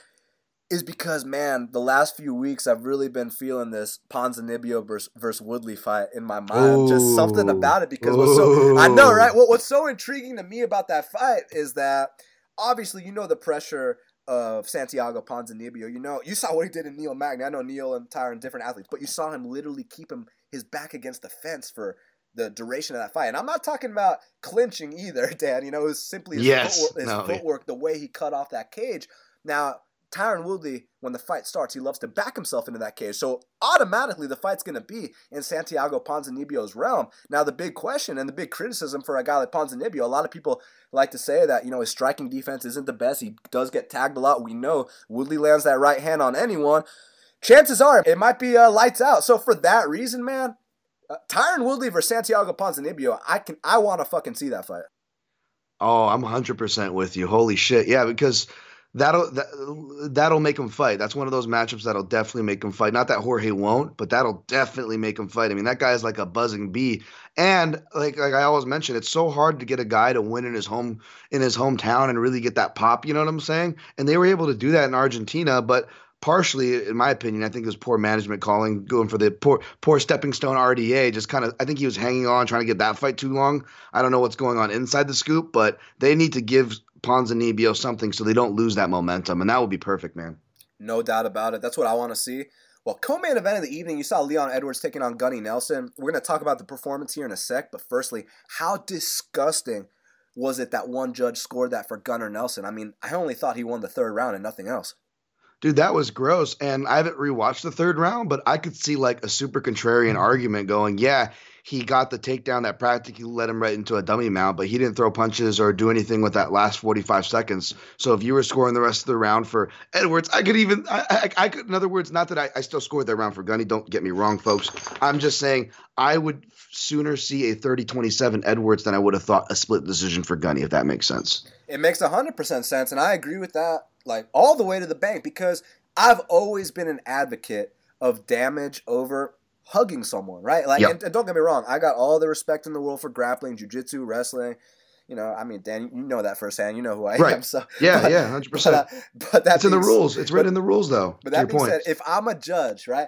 Is because, man, the last few weeks I've really been feeling this Ponzinibbio versus, versus Woodley fight in my mind. Ooh. Just something about it, because what's so, I know, right? What, what's so intriguing to me about that fight is that obviously you know the pressure of Santiago Ponzinibbio. You know, you saw what he did in Neil Magny. I know Neil and Tyron, different athletes, but you saw him literally keep him his back against the fence for the duration of that fight. And I'm not talking about clinching either, Dan. You know, it was simply his, yes, footwork, his no. footwork, the way he cut off that cage. Now, Tyron Woodley, when the fight starts, he loves to back himself into that cage. So automatically the fight's going to be in Santiago Ponzinibbio's realm. Now the big question and the big criticism for a guy like Ponzinibbio, a lot of people like to say that, you know, his striking defense isn't the best. He does get tagged a lot. We know Woodley lands that right hand on anyone. Chances are it might be uh, lights out. So for that reason, man, uh, Tyron Woodley versus Santiago Ponzinibbio, I can, I want to fucking see that fight. Oh, I'm one hundred percent with you. Holy shit. Yeah, because that'll that, that'll make him fight. That's one of those matchups that'll definitely make him fight. Not that Jorge won't, but that'll definitely make him fight. I mean, that guy is like a buzzing bee. And like like I always mention, it's so hard to get a guy to win in his home in his hometown and really get that pop. You know what I'm saying? And they were able to do that in Argentina, but partially, in my opinion, I think it was poor management calling, going for the poor poor stepping stone R D A. Just kind of, I think he was hanging on, trying to get that fight too long. I don't know what's going on inside the scoop, but they need to give Ponzinibbio something so they don't lose that momentum, and that would be perfect, man. No doubt about it. That's what I want to see. Well, co-main event of the evening, you saw Leon Edwards taking on Gunnar Nelson. We're going to talk about the performance here in a sec, but firstly, how disgusting was it that one judge scored that for Gunnar Nelson? I mean, I only thought he won the third round and nothing else. Dude, that was gross, and I haven't rewatched the third round, but I could see like a super contrarian argument going, yeah, he got the takedown that practically led him right into a dummy mount, but he didn't throw punches or do anything with that last forty-five seconds. So if you were scoring the rest of the round for Edwards, I could even I, – I, I could, in other words, not that I, I still scored that round for Gunny. Don't get me wrong, folks. I'm just saying I would sooner see a thirty twenty-seven Edwards than I would have thought a split decision for Gunny, if that makes sense. It makes one hundred percent sense, and I agree with that. Like, all the way to the bank, because I've always been an advocate of damage over hugging someone, right? Like, yep. and, and don't get me wrong, I got all the respect in the world for grappling, jiu-jitsu, wrestling. You know, I mean, Dan, you know that firsthand. You know who I right. am. So yeah, but, yeah, hundred percent. Uh, but that's in the rules. It's written in the rules, though. But that being point. said, if I'm a judge, right,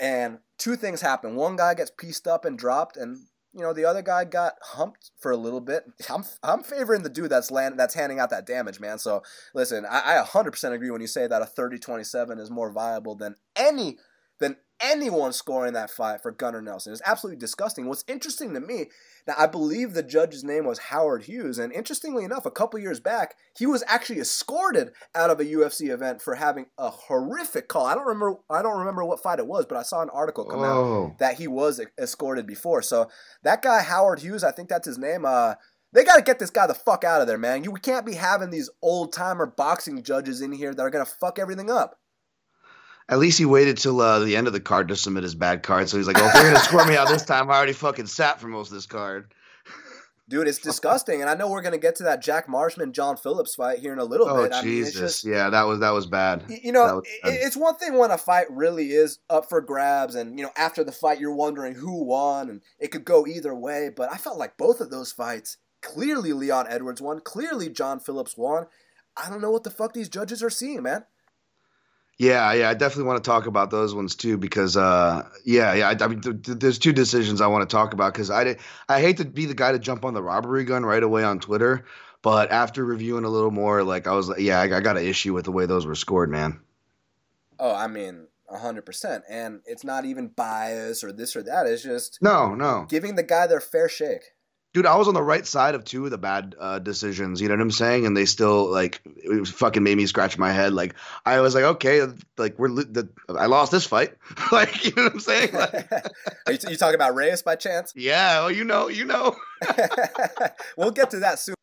and two things happen: one guy gets pieced up and dropped, and you know the other guy got humped for a little bit. I'm I'm favoring the dude that's land that's handing out that damage, man. So listen, I, I one hundred percent agree when you say that a thirty twenty-seven is more viable than any than anyone scoring that fight for Gunnar Nelson. It's absolutely disgusting. What's interesting to me, now I believe the judge's name was Howard Hughes, and interestingly enough, a couple years back, he was actually escorted out of a U F C event for having a horrific call. I don't remember I don't remember what fight it was, but I saw an article come oh. out that he was escorted before. So that guy, Howard Hughes, I think that's his name, uh, they got to get this guy the fuck out of there, man. You can't be having these old-timer boxing judges in here that are going to fuck everything up. At least he waited till uh, the end of the card to submit his bad card. So he's like, oh, if they're going to score me out this time, I already fucking sat for most of this card. Dude, it's disgusting. And I know we're going to get to that Jack Marshman-John Phillips fight here in a little oh, bit. Oh, Jesus. I mean, just, yeah, that was that was bad. You know, bad. It's one thing when a fight really is up for grabs. And, you know, after the fight, you're wondering who won. And it could go either way. But I felt like both of those fights, clearly Leon Edwards won. Clearly John Phillips won. I don't know what the fuck these judges are seeing, man. Yeah, yeah, I definitely want to talk about those ones too because, uh, yeah, yeah, I, I mean, th- th- there's two decisions I want to talk about because I, did, I hate to be the guy to jump on the robbery gun right away on Twitter, but after reviewing a little more, like I was like, yeah, I, I got an issue with the way those were scored, man. Oh, I mean, one hundred percent, and it's not even bias or this or that. It's just no, no, giving the guy their fair shake. Dude, I was on the right side of two of the bad uh, decisions, you know what I'm saying? And they still, like, it fucking made me scratch my head. Like, I was like, okay, like, we're lo- the, I lost this fight. Like, you know what I'm saying? Like, Are you, t- you talking about Reyes by chance? Yeah, well, you know, you know. We'll get to that soon.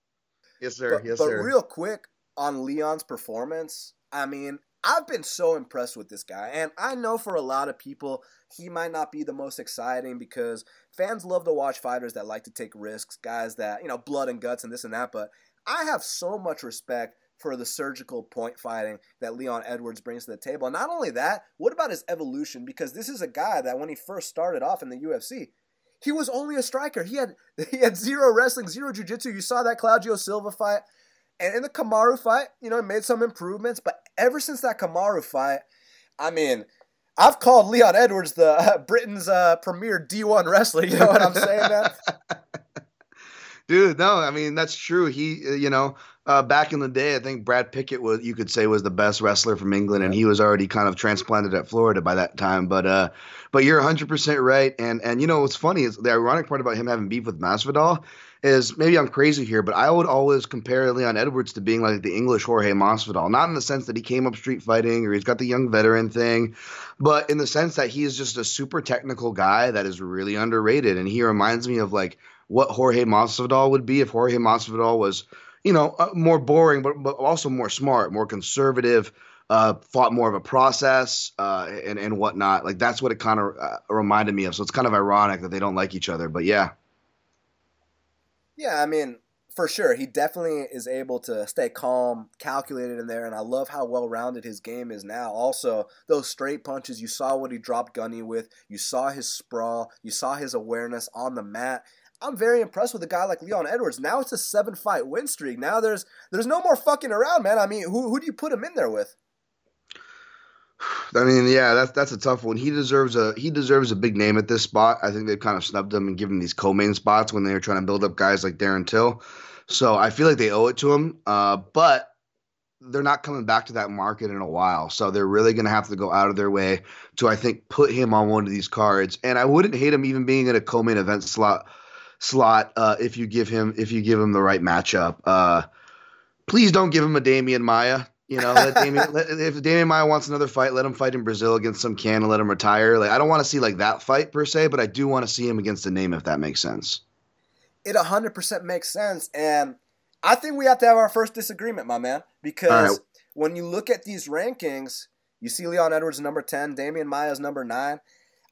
Yes, sir. But, yes, but sir. But real quick on Leon's performance, I mean, I've been so impressed with this guy, and I know for a lot of people, he might not be the most exciting because fans love to watch fighters that like to take risks, guys that, you know, blood and guts and this and that, but I have so much respect for the surgical point fighting that Leon Edwards brings to the table. And not only that, what about his evolution? Because this is a guy that when he first started off in the U F C, he was only a striker. He had he had zero wrestling, zero jiu-jitsu. You saw that Claudio Silva fight. And in the Kamaru fight, you know, he made some improvements. But ever since that Kamaru fight, I mean, I've called Leon Edwards the uh, Britain's uh, premier D one wrestler. You know what I'm saying, man? Dude, no, I mean, that's true. He, you know, uh, back in the day, I think Brad Pickett was, you could say, was the best wrestler from England. And he was already kind of transplanted at Florida by that time. But uh, but you're one hundred percent right. And, and you know, what's funny is the ironic part about him having beef with Masvidal is maybe I'm crazy here, but I would always compare Leon Edwards to being like the English Jorge Masvidal, not in the sense that he came up street fighting or he's got the young veteran thing, but in the sense that he is just a super technical guy that is really underrated. And he reminds me of like what Jorge Masvidal would be if Jorge Masvidal was, you know, uh, more boring, but, but also more smart, more conservative, uh, fought more of a process uh, and, and whatnot. Like that's what it kind of uh, reminded me of. So it's kind of ironic that they don't like each other, but yeah. Yeah, I mean, for sure. He definitely is able to stay calm, calculated in there, and I love how well-rounded his game is now. Also, those straight punches, you saw what he dropped Gunny with. You saw his sprawl. You saw his awareness on the mat. I'm very impressed with a guy like Leon Edwards. Now it's a seven-fight win streak. Now there's there's no more fucking around, man. I mean, who who do you put him in there with? I mean, yeah, that's that's a tough one. He deserves a he deserves a big name at this spot. I think they've kind of snubbed him and given him these co-main spots when they were trying to build up guys like Darren Till. So I feel like they owe it to him. Uh, but they're not coming back to that market in a while. So they're really going to have to go out of their way to, I think, put him on one of these cards. And I wouldn't hate him even being in a co-main event slot slot uh, if you give him if you give him the right matchup. Uh, please don't give him a Damian Maia. You know, let Damian, let, if Damian Maia wants another fight, let him fight in Brazil against some can and let him retire. Like, I don't want to see like that fight per se, but I do want to see him against a name if that makes sense. It one hundred percent makes sense, and I think we have to have our first disagreement, my man, because right. When you look at these rankings, you see Leon Edwards number ten, Damian Maia is number nine.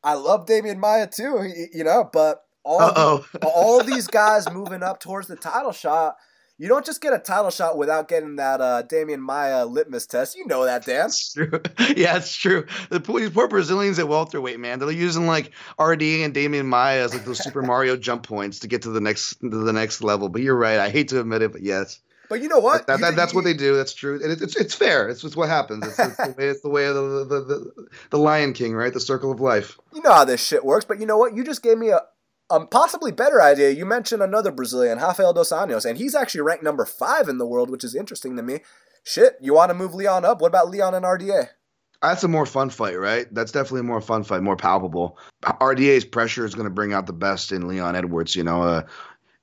I love Damian Maia too, you know, but all the, all these guys moving up towards the title shot. You don't just get a title shot without getting that uh, Damian Maia litmus test. You know that, Dan. It's true. Yeah, it's true. The these poor Brazilians at welterweight, man, they're using like R D and Damian Maia as like those Super Mario jump points to get to the next to the next level. But you're right. I hate to admit it, but yes. But you know what? That, that, you, that's you, what they do. That's true. And it, it's it's fair. It's just what happens. It's, it's, the, way, it's the way of the the, the the Lion King, right? The circle of life. You know how this shit works. But you know what? You just gave me a. Um, possibly better idea, you mentioned another Brazilian, Rafael Dos Anjos, and he's actually ranked number five in the world, which is interesting to me. Shit, you want to move Leon up? What about Leon and R D A? That's a more fun fight, right? That's definitely a more fun fight, more palpable. R D A's pressure is going to bring out the best in Leon Edwards, you know. Uh,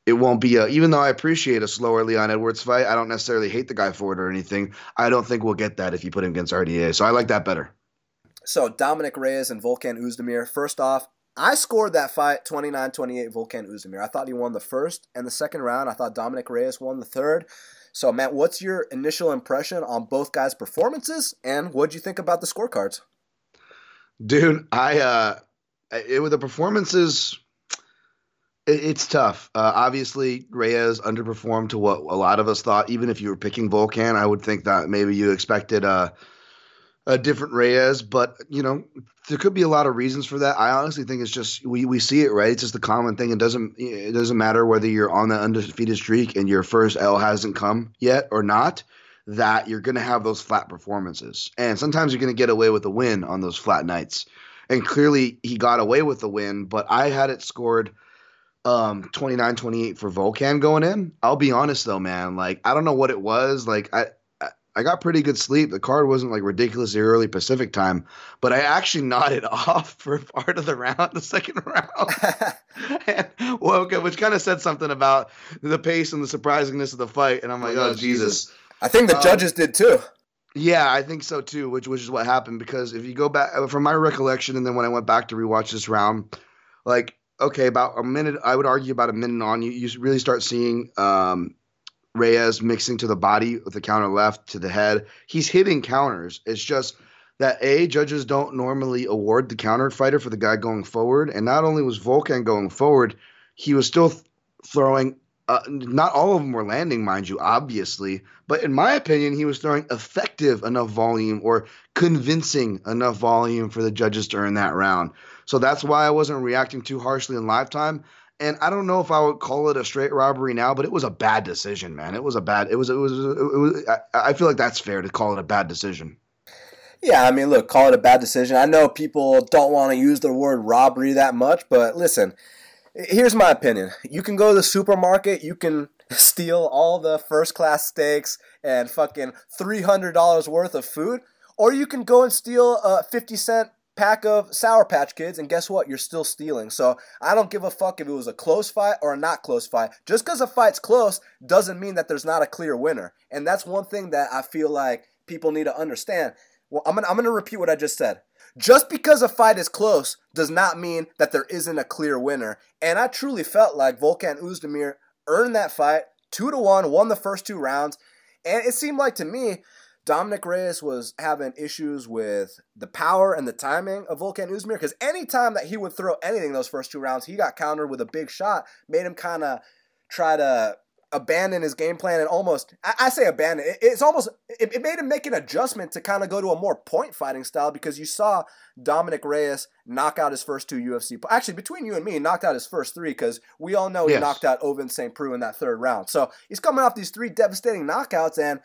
it won't be a – even though I appreciate a slower Leon Edwards fight, I don't necessarily hate the guy for it or anything. I don't think we'll get that if you put him against R D A, so I like that better. So Dominic Reyes and Volkan Oezdemir, first off, I scored that fight twenty-nine twenty-eight Volkan Oezdemir. I thought he won the first and the second round. I thought Dominic Reyes won the third. So, Matt, what's your initial impression on both guys' performances, and what'd you think about the scorecards? Dude, I uh, it with the performances, it, it's tough. Uh, obviously, Reyes underperformed to what a lot of us thought. Even if you were picking Volkan, I would think that maybe you expected uh, – a different Reyes, but you know, there could be a lot of reasons for that. I honestly think it's just, we, we see it, right? It's just the common thing. It doesn't, it doesn't matter whether you're on that undefeated streak and your first L hasn't come yet or not, that you're going to have those flat performances. And sometimes you're going to get away with a win on those flat nights. And clearly he got away with the win, but I had it scored um, twenty-nine twenty-eight for Volkan going in. I'll be honest though, man, like, I don't know what it was. Like I, I got pretty good sleep. The card wasn't like ridiculously early Pacific time, but I actually nodded off for part of the round, the second round, and woke up, which kind of said something about the pace and the surprisingness of the fight. And I'm like, oh, oh Jesus. Jesus. I think the um, judges did too. Yeah, I think so too, which, which is what happened. Because if you go back from my recollection, and then when I went back to rewatch this round, like, okay, about a minute, I would argue about a minute on, you, you really start seeing, um, Reyes mixing to the body with the counter left to the head. He's hitting counters. It's just that A, judges don't normally award the counter fighter for the guy going forward. And not only was Volkan going forward, he was still th- throwing uh, – not all of them were landing, mind you, obviously. But in my opinion, he was throwing effective enough volume or convincing enough volume for the judges to earn that round. So that's why I wasn't reacting too harshly in live time. And I don't know if I would call it a straight robbery now, but it was a bad decision, man. It was a bad. It was. It was. It was I, I feel like that's fair to call it a bad decision. Yeah, I mean, look, call it a bad decision. I know people don't want to use the word robbery that much, but listen, here's my opinion. You can go to the supermarket. You can steal all the first-class steaks and fucking three hundred dollars worth of food, or you can go and steal a fifty cent. Pack of Sour Patch Kids, and guess what? You're still stealing. So I don't give a fuck if it was a close fight or a not close fight. Just because a fight's close doesn't mean that there's not a clear winner. And that's one thing that I feel like people need to understand. Well, I'm gonna, I'm gonna repeat what I just said. Just because a fight is close does not mean that there isn't a clear winner. And I truly felt like Volkan Oezdemir earned that fight, two to one, won the first two rounds, and it seemed like to me. Dominic Reyes was having issues with the power and the timing of Volkan Oezdemir because any time that he would throw anything those first two rounds, he got countered with a big shot, made him kind of try to abandon his game plan and almost, I, I say abandon, it, it's almost, it, it made him make an adjustment to kind of go to a more point fighting style, because you saw Dominic Reyes knock out his first two U F C, actually between you and me, he knocked out his first three, because we all know he yes. knocked out Ovince Saint Preux in that third round. So he's coming off these three devastating knockouts, and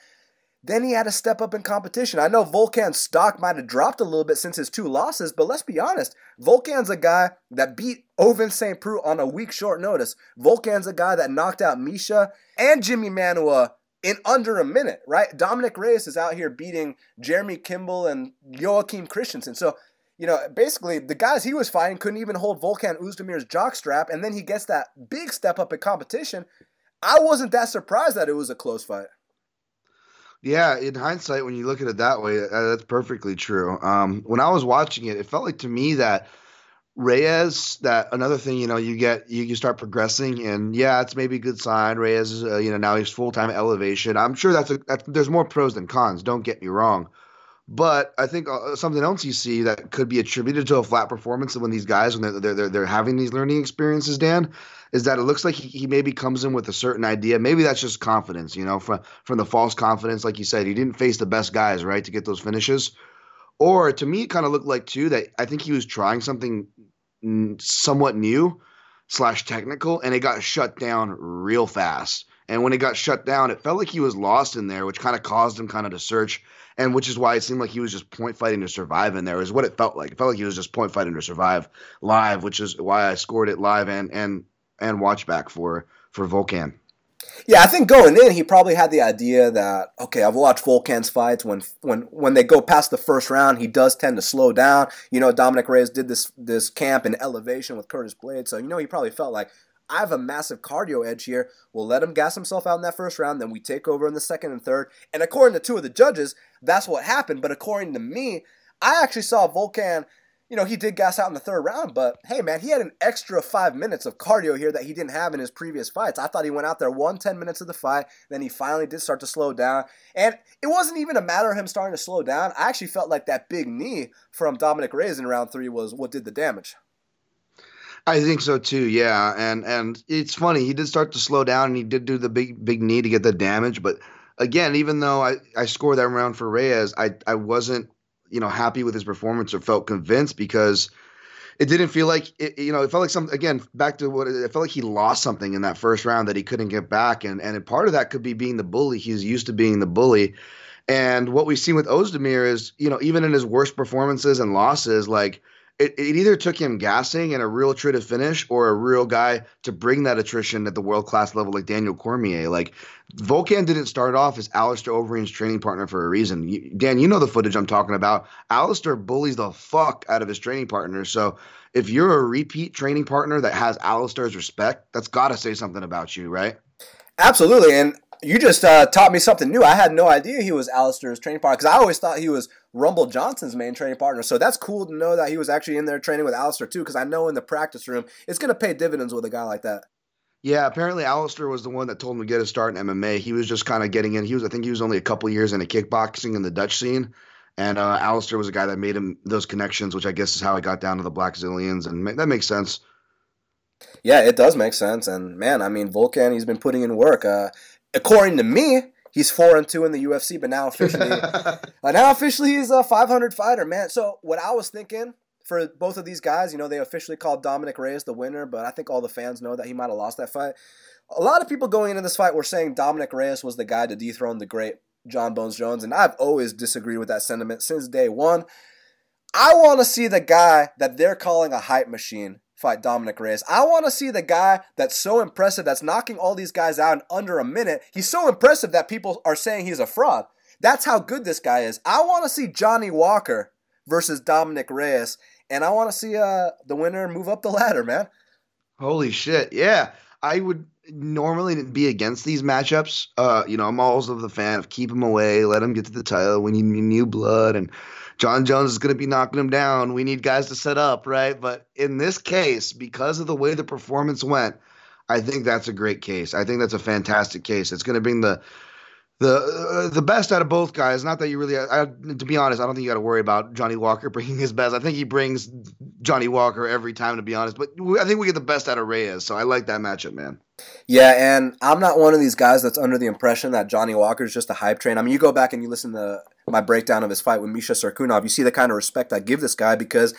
then he had to step up in competition. I know Volkan's stock might have dropped a little bit since his two losses, but let's be honest. Volkan's a guy that beat Ovince Saint Preux on a week short notice. Volkan's a guy that knocked out Misha and Jimmy Manua in under a minute, right? Dominic Reyes is out here beating Jeremy Kimball and Joakim Christensen. So, you know, basically the guys he was fighting couldn't even hold Volkan Ozdemir's jockstrap, and then he gets that big step up in competition. I wasn't that surprised that it was a close fight. Yeah, in hindsight, when you look at it that way, that's perfectly true. Um, when I was watching it, it felt like to me that Reyes, that another thing, you know, you get, you, you start progressing, and yeah, it's maybe a good sign. Reyes is, uh, you know, now he's full-time elevation. I'm sure that's, a, that's there's more pros than cons, don't get me wrong. But I think uh, something else you see that could be attributed to a flat performance when these guys, when they're, they're, they're having these learning experiences, Dan, is that it looks like he, he maybe comes in with a certain idea. Maybe that's just confidence, you know, from, from the false confidence. Like you said, he didn't face the best guys, right, to get those finishes. Or to me, it kind of looked like, too, that I think he was trying something somewhat new slash technical, and it got shut down real fast. And when it got shut down, it felt like he was lost in there, which kind of caused him kind of to search. And which is why it seemed like he was just point fighting to survive in there, is what it felt like. It felt like he was just point fighting to survive live, which is why I scored it live and and and watch back for for Volkan. Yeah, I think going in, he probably had the idea that, okay, I've watched Volkan's fights. When when when they go past the first round, he does tend to slow down. You know, Dominic Reyes did this this camp in elevation with Curtis Blade, so you know he probably felt like, I have a massive cardio edge here. We'll let him gas himself out in that first round. Then we take over in the second and third. And according to two of the judges, that's what happened. But according to me, I actually saw Volkan, you know, he did gas out in the third round. But, hey, man, he had an extra five minutes of cardio here that he didn't have in his previous fights. I thought he went out there, won ten minutes of the fight. Then he finally did start to slow down. And it wasn't even a matter of him starting to slow down. I actually felt like that big knee from Dominic Reyes in round three was what did the damage. I think so too, yeah, and and it's funny, he did start to slow down, and he did do the big big knee to get the damage, but again, even though I, I scored that round for Reyes, I, I wasn't, you know, happy with his performance or felt convinced, because it didn't feel like, it, you know, it felt like something, again, back to what, it felt like he lost something in that first round that he couldn't get back, and, and part of that could be being the bully. He's used to being the bully, and what we've seen with Oezdemir is, you know, even in his worst performances and losses, like, It, it either took him gassing and a real attritive finish, or a real guy to bring that attrition at the world-class level like Daniel Cormier. Like, Volkan didn't start off as Alistair Overeem's training partner for a reason. You, Dan, you know the footage I'm talking about. Alistair bullies the fuck out of his training partner. So if you're a repeat training partner that has Alistair's respect, that's got to say something about you, right? Absolutely, and you just uh, taught me something new. I had no idea he was Alistair's training partner, because I always thought he was Rumble Johnson's main training partner. So that's cool to know that he was actually in there training with Alistair too, because I know in the practice room, it's going to pay dividends with a guy like that. Yeah, apparently Alistair was the one that told him to get a start in M M A. He was just kind of getting in. He was, I think he was only a couple years into kickboxing in the Dutch scene. And uh, Alistair was a guy that made him those connections, which I guess is how he got down to the Black Zillions. And ma- that makes sense. Yeah, it does make sense. And man, I mean, Volkan, he's been putting in work. Uh, according to me, he's four and two in the U F C, but now officially, uh, now officially he's a five hundred fighter, man. So what I was thinking for both of these guys, you know, they officially called Dominic Reyes the winner, but I think all the fans know that he might have lost that fight. A lot of people going into this fight were saying Dominic Reyes was the guy to dethrone the great John Bones Jones, and I've always disagreed with that sentiment since day one. I want to see the guy that they're calling a hype machine fight Dominic Reyes. I want to see the guy that's so impressive, that's knocking all these guys out in under a minute. He's so impressive that people are saying he's a fraud. That's how good this guy is. I want to see Johnny Walker versus Dominic Reyes, and I want to see uh, the winner move up the ladder, man. Holy shit, yeah. I would normally be against these matchups. Uh, you know, I'm always of the fan of keep him away, let him get to the title. We need new blood, and John Jones is going to be knocking him down. We need guys to set up, right? But in this case, because of the way the performance went, I think that's a great case. I think that's a fantastic case. It's going to bring the The uh, the best out of both guys. Not that you really, I, to be honest, I don't think you got to worry about Johnny Walker bringing his best. I think he brings Johnny Walker every time, to be honest. But I think we get the best out of Reyes, so I like that matchup, man. Yeah, and I'm not one of these guys that's under the impression that Johnny Walker is just a hype train. I mean, you go back and you listen to my breakdown of his fight with Misha Serkunov. You see the kind of respect I give this guy because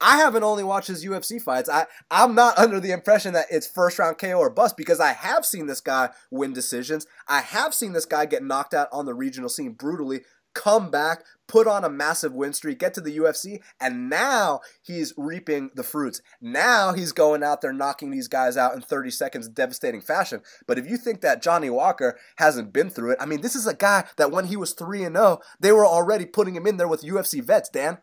I haven't only watched his U F C fights. I, I'm not under the impression that it's first-round K O or bust because I have seen this guy win decisions. I have seen this guy get knocked out on the regional scene brutally, come back, put on a massive win streak, get to the U F C, and now he's reaping the fruits. Now he's going out there knocking these guys out in thirty seconds in devastating fashion. But if you think that Johnny Walker hasn't been through it, I mean, this is a guy that when he was three and oh, they were already putting him in there with U F C vets, Dan.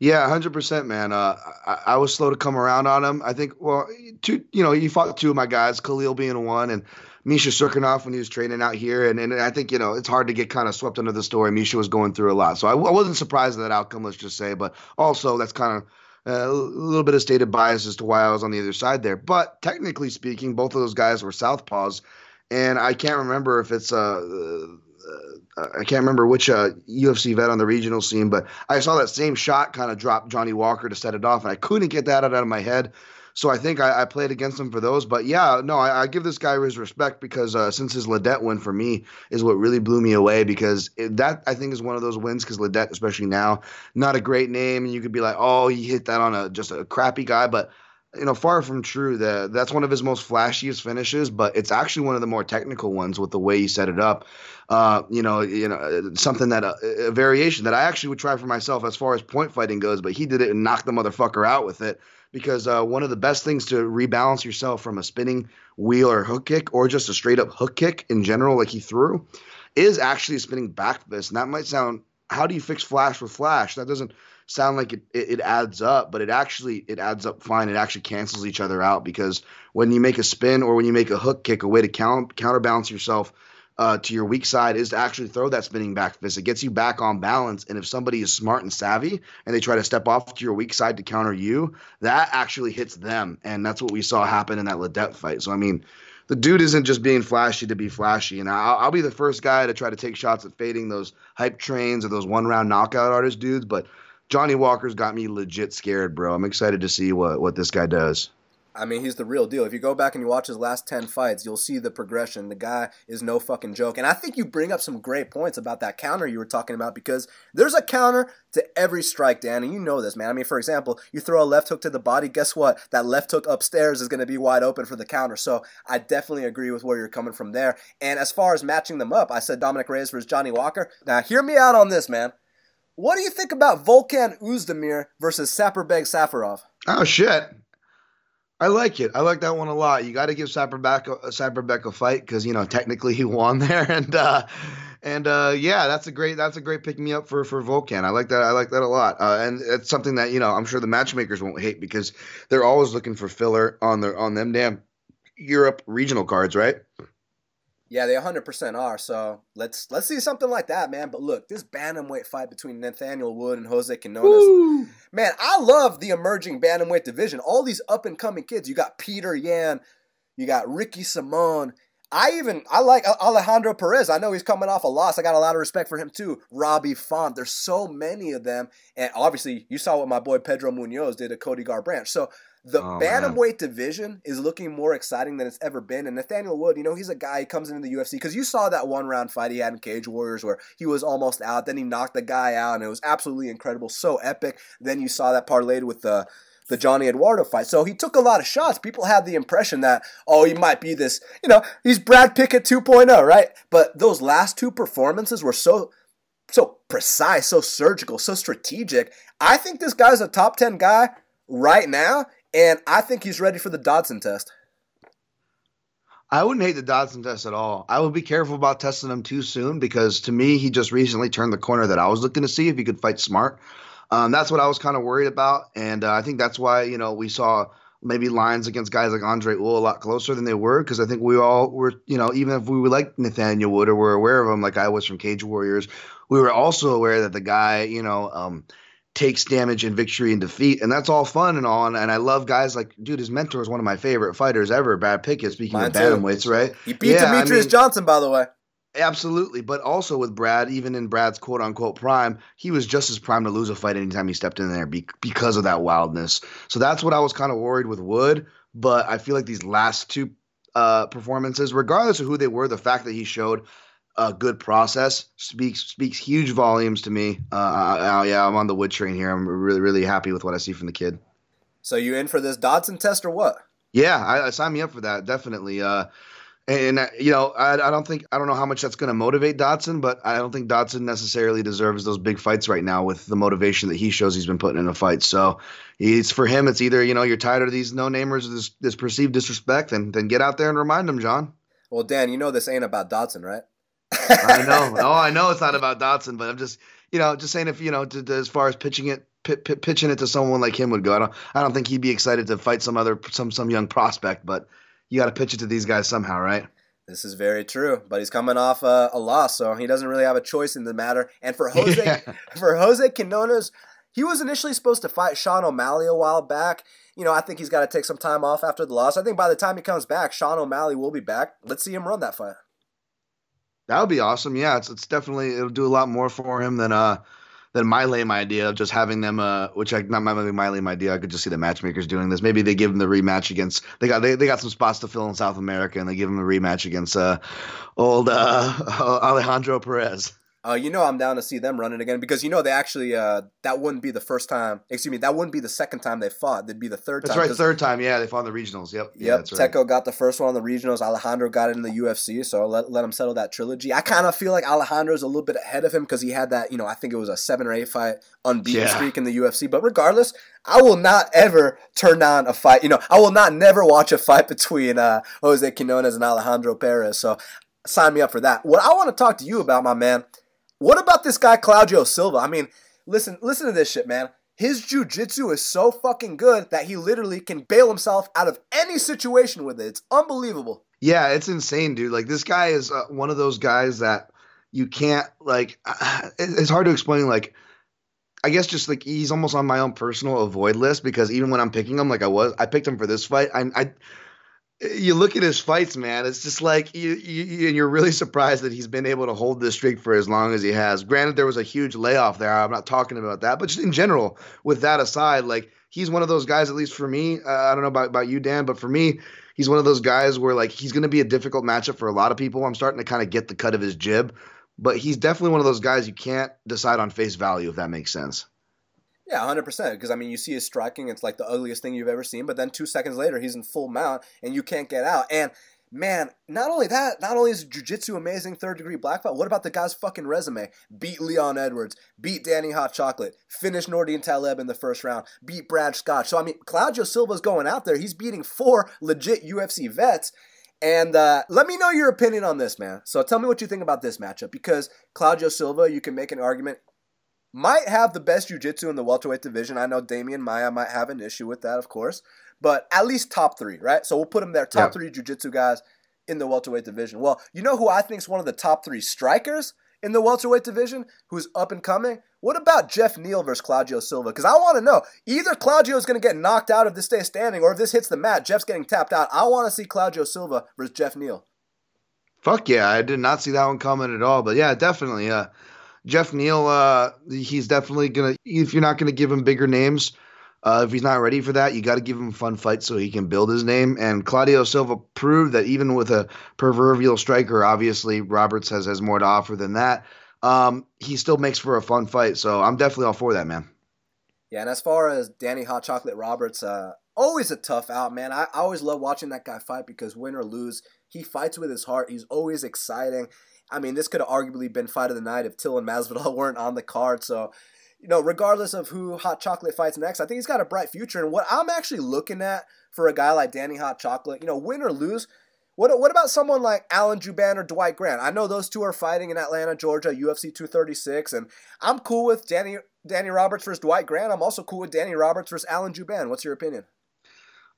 Yeah, one hundred percent, man. Uh, I, I was slow to come around on him. I think, well, two, you know, he fought two of my guys, Khalil being one, and Misha Serkunov when he was training out here. And, and I think, you know, it's hard to get kind of swept under the story. Misha was going through a lot. So I, I wasn't surprised at that outcome, let's just say. But also, that's kind of Uh, a little bit of stated bias as to why I was on the other side there. But technically speaking, both of those guys were southpaws, and I can't remember if it's uh, uh, I can't remember which uh, U F C vet on the regional scene, but I saw that same shot kind of drop Johnny Walker to set it off, and I couldn't get that out of my head. So I think I, I played against him for those. But, yeah, no, I, I give this guy his respect because uh, since his Ledette win for me is what really blew me away because it, that, I think, is one of those wins because Ledette, especially now, not a great name. And you could be like, oh, he hit that on a just a crappy guy. But, you know, far from true. The, that's one of his most flashiest finishes, but it's actually one of the more technical ones with the way he set it up. Uh, you know, you know, something that uh, a variation that I actually would try for myself as far as point fighting goes, but he did it and knocked the motherfucker out with it. Because uh, one of the best things to rebalance yourself from a spinning wheel or hook kick or just a straight-up hook kick in general like he threw is actually a spinning back fist. And that might sound – how do you fix flash with flash? That doesn't sound like it, it, it adds up, but it actually – it adds up fine. It actually cancels each other out because when you make a spin or when you make a hook kick, a way to count, counterbalance yourself uh, to your weak side is to actually throw that spinning back fist. It gets you back on balance, and if somebody is smart and savvy and they try to step off to your weak side to counter you, that actually hits them, and that's what we saw happen in that Ledette fight. So, I mean, the dude isn't just being flashy to be flashy, and I'll, I'll be the first guy to try to take shots at fading those hype trains or those one-round knockout artist dudes, but Johnny Walker's got me legit scared, bro. I'm excited to see what, what this guy does. I mean, he's the real deal. If you go back and you watch his last ten fights, you'll see the progression. The guy is no fucking joke. And I think you bring up some great points about that counter you were talking about because there's a counter to every strike, Dan, and you know this, man. I mean, for example, you throw a left hook to the body, guess what? That left hook upstairs is going to be wide open for the counter. So I definitely agree with where you're coming from there. And as far as matching them up, I said Dominic Reyes versus Johnny Walker. Now, hear me out on this, man. What do you think about Volkan Oezdemir versus Saparbek Safarov? Oh, shit. I like it. I like that one a lot. You got to give Saparbek a, Saparbek a fight because, you know, technically he won there. And, uh, and uh, yeah, that's a great that's a great pick-me-up for, for Volkan. I like that. I like that a lot. Uh, and it's something that, you know, I'm sure the matchmakers won't hate because they're always looking for filler on their on them damn Europe regional cards, right? Yeah, they one hundred percent are, so let's let's see something like that, man. But look, this bantamweight fight between Nathaniel Wood and Jose Quinones. Woo! Man, I love the emerging bantamweight division. All these up-and-coming kids. You got Peter Yan. You got Ricky Simon. I even, I like Alejandro Perez. I know he's coming off a loss. I got a lot of respect for him, too. Robbie Font. There's so many of them. And obviously, you saw what my boy Pedro Munoz did to Cody Garbrandt. So the oh, bantamweight division is looking more exciting than it's ever been. And Nathaniel Wood, you know, he's a guy, he comes into the U F C, because you saw that one-round fight he had in Cage Warriors where he was almost out, then he knocked the guy out, and it was absolutely incredible, so epic. Then you saw that parlayed with the, the Johnny Eduardo fight. So he took a lot of shots. People had the impression that, oh, he might be this, you know, he's Brad Pickett two point oh, right? But those last two performances were so... so precise, so surgical, so strategic. I think this guy's a top ten guy right now, and I think he's ready for the Dodson test. I wouldn't hate the Dodson test at all. I would be careful about testing him too soon because, to me, he just recently turned the corner that I was looking to see if he could fight smart. Um, that's what I was kind of worried about, and uh, I think that's why, you know, we saw – maybe lines against guys like Andre Ull a lot closer than they were because I think we all were, you know, even if we would like Nathaniel Wood or were aware of him like I was from Cage Warriors, we were also aware that the guy, you know, um, takes damage in victory and defeat, and that's all fun and all, and, and I love guys like, dude, his mentor is one of my favorite fighters ever, Brad Pickett, speaking Mine of bantamweights, right? He beat yeah, Demetrius I mean, Johnson, by the way. Absolutely. But also with Brad, even in Brad's quote unquote prime, he was just as prime to lose a fight anytime he stepped in there be- because of that wildness. So that's what I was kind of worried with Wood. But I feel like these last two uh, performances, regardless of who they were, the fact that he showed a good process speaks speaks huge volumes to me. Uh, I, I, yeah, I'm on the Wood train here. I'm really, really happy with what I see from the kid. So you in for this Dodson test or what? Yeah, I, I sign me up for that. Definitely. Uh, and, uh, you know, I, I don't think I don't know how much that's going to motivate Dodson, but I don't think Dodson necessarily deserves those big fights right now with the motivation that he shows he's been putting in a fight. So it's for him. It's either, you know, you're tired of these no-namers, this, this perceived disrespect, and then get out there and remind them, John. Well, Dan, you know, this ain't about Dodson, right? I know. Oh, I know it's not about Dodson, but I'm just, you know, just saying if, you know, to, to, as far as pitching it, P- p- pitching it to someone like him would go. I don't. I don't think he'd be excited to fight some other some some young prospect. But you got to pitch it to these guys somehow, right? This is very true. But he's coming off uh, a loss, so he doesn't really have a choice in the matter. And for Jose, yeah. for Jose Quinones, he was initially supposed to fight Sean O'Malley a while back. You know, I think he's got to take some time off after the loss. I think by the time he comes back, Sean O'Malley will be back. Let's see him run that fight. That would be awesome. Yeah, it's it's definitely it'll do a lot more for him than uh. Than my lame idea of just having them, uh, which I not my, my lame idea. I could just see the matchmakers doing this. Maybe they give them the rematch against they got they, they got some spots to fill in South America, and they give them the rematch against uh, old uh, Alejandro Perez. Uh, you know I'm down to see them running again because you know they actually uh, that wouldn't be the first time. Excuse me, that wouldn't be the second time they fought. That'd be the third time. That's right, third time. Yeah, they fought in the regionals. Yep. Yep. Yeah, that's right. Teco got the first one on the regionals. Alejandro got it in the U F C. So let let him settle that trilogy. I kind of feel like Alejandro's a little bit ahead of him because he had that, you know, I think it was a seven or eight fight unbeaten yeah. streak in the U F C. But regardless, I will not ever turn on a fight. You know, I will not never watch a fight between uh, Jose Quinones and Alejandro Perez. So sign me up for that. What I want to talk to you about, my man. What about this guy, Claudio Silva? I mean, listen listen to this shit, man. His jiu-jitsu is so fucking good that he literally can bail himself out of any situation with it. It's unbelievable. Yeah, it's insane, dude. Like, this guy is uh, one of those guys that you can't, like, uh, it's hard to explain, like, I guess just like he's almost on my own personal avoid list because even when I'm picking him like I was, I picked him for this fight. I, I You look at his fights, man. It's just like you, you, you're really surprised that he's been able to hold this streak for as long as he has. Granted, there was a huge layoff there. I'm not talking about that. But just in general, with that aside, like he's one of those guys, at least for me. Uh, I don't know about, about you, Dan, but for me, he's one of those guys where like he's going to be a difficult matchup for a lot of people. I'm starting to kind of get the cut of his jib. But he's definitely one of those guys you can't decide on face value, if that makes sense. Yeah, one hundred percent, because, I mean, you see his striking, it's like the ugliest thing you've ever seen, but then two seconds later, he's in full mount, and you can't get out. And, man, not only that, not only is jiu-jitsu amazing, third-degree black belt, what about the guy's fucking resume? Beat Leon Edwards, beat Danny Hot Chocolate, finished Nordin Taleb in the first round, beat Brad Scott. So, I mean, Claudio Silva's going out there. He's beating four legit U F C vets. And uh, let me know your opinion on this, man. So tell me what you think about this matchup, because Claudio Silva, you can make an argument, might have the best jiu-jitsu in the welterweight division. I know Damian Maia might have an issue with that, of course, but at least top three, right? So we'll put him there, top yeah. three jiu-jitsu guys in the welterweight division. Well, you know who I think is one of the top three strikers in the welterweight division who's up and coming? What about Jeff Neal versus Claudio Silva? Because I want to know, either Claudio is going to get knocked out of this day standing, or if this hits the mat, Jeff's getting tapped out. I want to see Claudio Silva versus Jeff Neal. Fuck yeah, I did not see that one coming at all, but yeah, definitely, yeah. Uh... Jeff Neal, uh, he's definitely going to – if you're not going to give him bigger names, uh, if he's not ready for that, you got to give him a fun fight so he can build his name. And Claudio Silva proved that even with a proverbial striker, obviously Roberts has, has more to offer than that, um, he still makes for a fun fight. So I'm definitely all for that, man. Yeah, and as far as Danny Hot Chocolate Roberts, uh, always a tough out, man. I, I always love watching that guy fight because win or lose, he fights with his heart. He's always exciting. I mean, this could have arguably been fight of the night if Till and Masvidal weren't on the card. So, you know, regardless of who Hot Chocolate fights next, I think he's got a bright future. And what I'm actually looking at for a guy like Danny Hot Chocolate, you know, win or lose, what what about someone like Alan Juban or Dwight Grant? I know those two are fighting in Atlanta, Georgia, U F C two thirty-six, and I'm cool with Danny Danny Roberts versus Dwight Grant. I'm also cool with Danny Roberts versus Alan Juban. What's your opinion?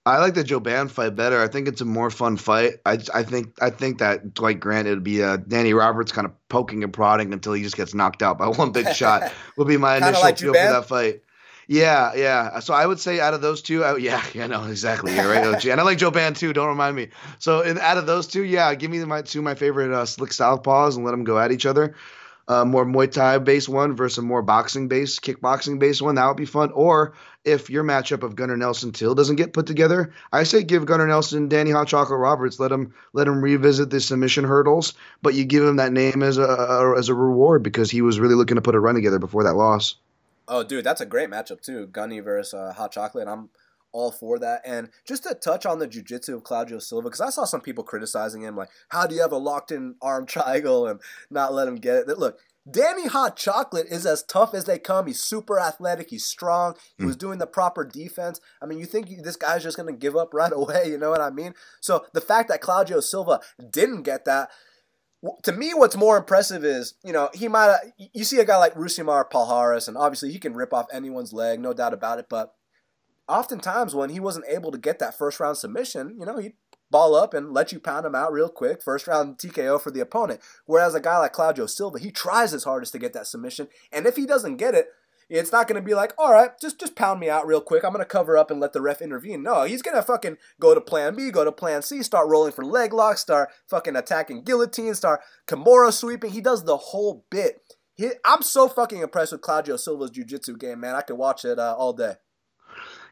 I like the Juban fight better. I think it's a more fun fight. I, I think I think that Dwight Grant, it would be uh, Danny Roberts kind of poking and prodding until he just gets knocked out by one big shot would be my initial like feel Juban for that fight. Yeah, yeah. So I would say out of those two, I, yeah, yeah, no, exactly. You're right, O G. And I like Joe Band too. Don't remind me. So in, out of those two, yeah, give me my two my favorite uh, slick southpaws and let them go at each other. Uh, more Muay Thai based one versus a more boxing based, kickboxing based one. That would be fun. Or if your matchup of Gunnar Nelson Till doesn't get put together, I say give Gunnar Nelson Danny Hot Chocolate Roberts. Let him let him revisit the submission hurdles, but you give him that name as a as a reward because he was really looking to put a run together before that loss. Oh, dude, that's a great matchup too, Gunny versus uh, Hot Chocolate. I'm all for that. And just to touch on the jiu-jitsu of Claudio Silva, because I saw some people criticizing him, like, how do you have a locked-in arm triangle and not let him get it? Look, Danny Hot Chocolate is as tough as they come. He's super athletic. He's strong. He was doing the proper defense. I mean, you think this guy's just going to give up right away, you know what I mean? So the fact that Claudio Silva didn't get that, to me, what's more impressive is, you know, he might – you see a guy like Rusimar Palhares, and obviously he can rip off anyone's leg, no doubt about it. But oftentimes when he wasn't able to get that first-round submission, you know, he'd ball up and let you pound him out real quick, first-round T K O for the opponent. Whereas a guy like Claudio Silva, he tries his hardest to get that submission, and if he doesn't get it, it's not going to be like, all right, just just pound me out real quick. I'm going to cover up and let the ref intervene. No, he's going to fucking go to plan B, go to plan C, start rolling for leg locks, start fucking attacking guillotine, start Kimura sweeping. He does the whole bit. He, I'm so fucking impressed with Claudio Silva's jiu-jitsu game, man. I could watch it uh, all day.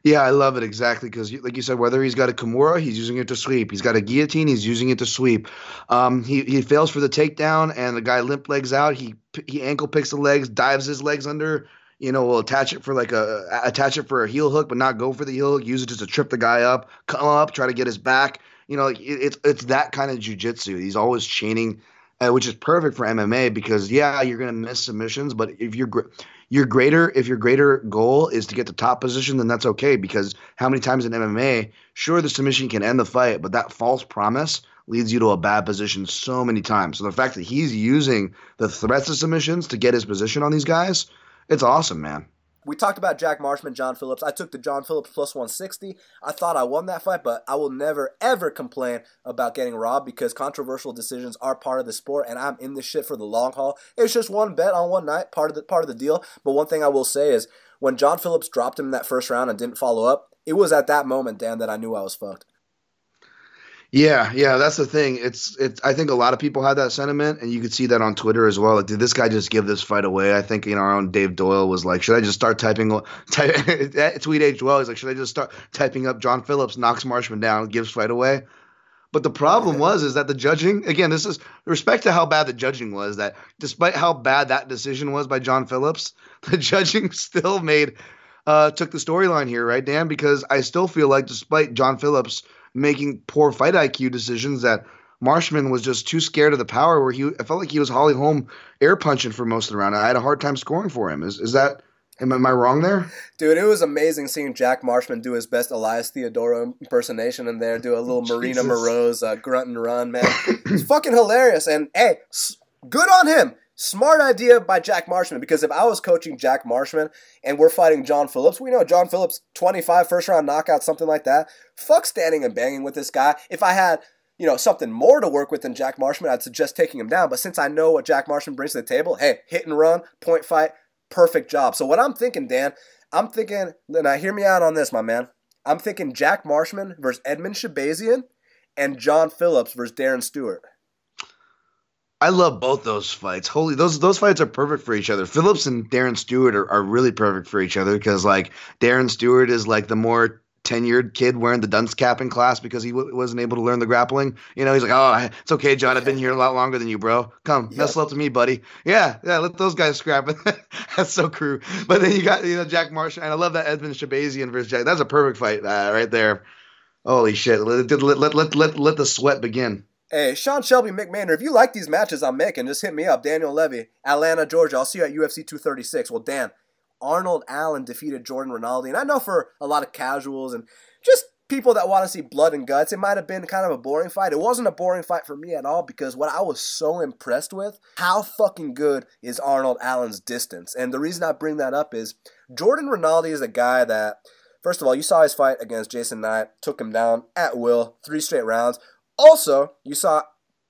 Yeah, I love it, exactly, because like you said, whether he's got a Kimura, he's using it to sweep. He's got a guillotine, he's using it to sweep. Um, he, he fails for the takedown, and the guy limp legs out. He, he ankle picks the legs, dives his legs under. You know, we'll attach it for like a attach it for a heel hook, but not go for the heel hook. Use it just to trip the guy up, come up, try to get his back. You know, it, it's it's that kind of jiu-jitsu. He's always chaining, uh, which is perfect for M M A because yeah, you're gonna miss submissions, but if you're you're greater, if your greater goal is to get the top position, then that's okay because how many times in M M A, sure the submission can end the fight, but that false promise leads you to a bad position so many times. So the fact that he's using the threats of submissions to get his position on these guys. It's awesome, man. We talked about Jack Marshman, John Phillips. I took the John Phillips plus one sixty. I thought I won that fight, but I will never, ever complain about getting robbed because controversial decisions are part of the sport, and I'm in this shit for the long haul. It's just one bet on one night, part of the part of the deal. But one thing I will say is when John Phillips dropped him in that first round and didn't follow up, it was at that moment, Dan, that I knew I was fucked. Yeah, yeah, that's the thing. It's, it's. I think a lot of people had that sentiment, and you could see that on Twitter as well. Like, did this guy just give this fight away? I think, you know, our own Dave Doyle was like, should I just start typing type, – tweet H. Well, he's like, should I just start typing up John Phillips, knocks Marshman down, gives fight away? But the problem was is that the judging – again, this is – respect to how bad the judging was, that despite how bad that decision was by John Phillips, the judging still made uh, – took the storyline here, right, Dan? Because I still feel like despite John Phillips – making poor fight I Q decisions that Marshman was just too scared of the power where he I felt like he was Holly Holm air punching for most of the round. I had a hard time scoring for him. Is is that am, am I wrong there? Dude, it was amazing seeing Jack Marshman do his best Elias Theodoro impersonation in there, do a little Marina Moroz uh, grunt and run, man. It's fucking hilarious. And hey, good on him. Smart idea by Jack Marshman, because if I was coaching Jack Marshman and we're fighting John Phillips, we know John Phillips, twenty-five first-round knockouts, something like that. Fuck standing and banging with this guy. If I had, you know, something more to work with than Jack Marshman, I'd suggest taking him down. But since I know what Jack Marshman brings to the table, hey, hit and run, point fight, perfect job. So what I'm thinking, Dan, I'm thinking, now hear me out on this, my man. I'm thinking Jack Marshman versus Edmund Shabazian and John Phillips versus Darren Stewart. I love both those fights. Holy, those those fights are perfect for each other. Phillips and Darren Stewart are, are really perfect for each other because, like, Darren Stewart is, like, the more tenured kid wearing the dunce cap in class because he w- wasn't able to learn the grappling. You know, he's like, oh, it's okay, John. I've been here a lot longer than you, bro. Come, yep. Nestle up to me, buddy. Yeah, yeah, let those guys scrap. That's so crew. But then you got, you know, Jack Marshall. And I love that Edmund Shabazian versus Jack. That's a perfect fight uh, right there. Holy shit. Let, let, let, let, let, let the sweat begin. Hey, Sean Shelby McMahon, if you like these matches I'm making, just hit me up. Daniel Levy, Atlanta, Georgia. I'll see you at U F C two thirty-six. Well, Dan, Arnold Allen defeated Jordan Rinaldi. And I know for a lot of casuals and just people that want to see blood and guts, it might have been kind of a boring fight. It wasn't a boring fight for me at all because what I was so impressed with, how fucking good is Arnold Allen's distance? And the reason I bring that up is Jordan Rinaldi is a guy that, first of all, you saw his fight against Jason Knight, took him down at will, three straight rounds. Also, you saw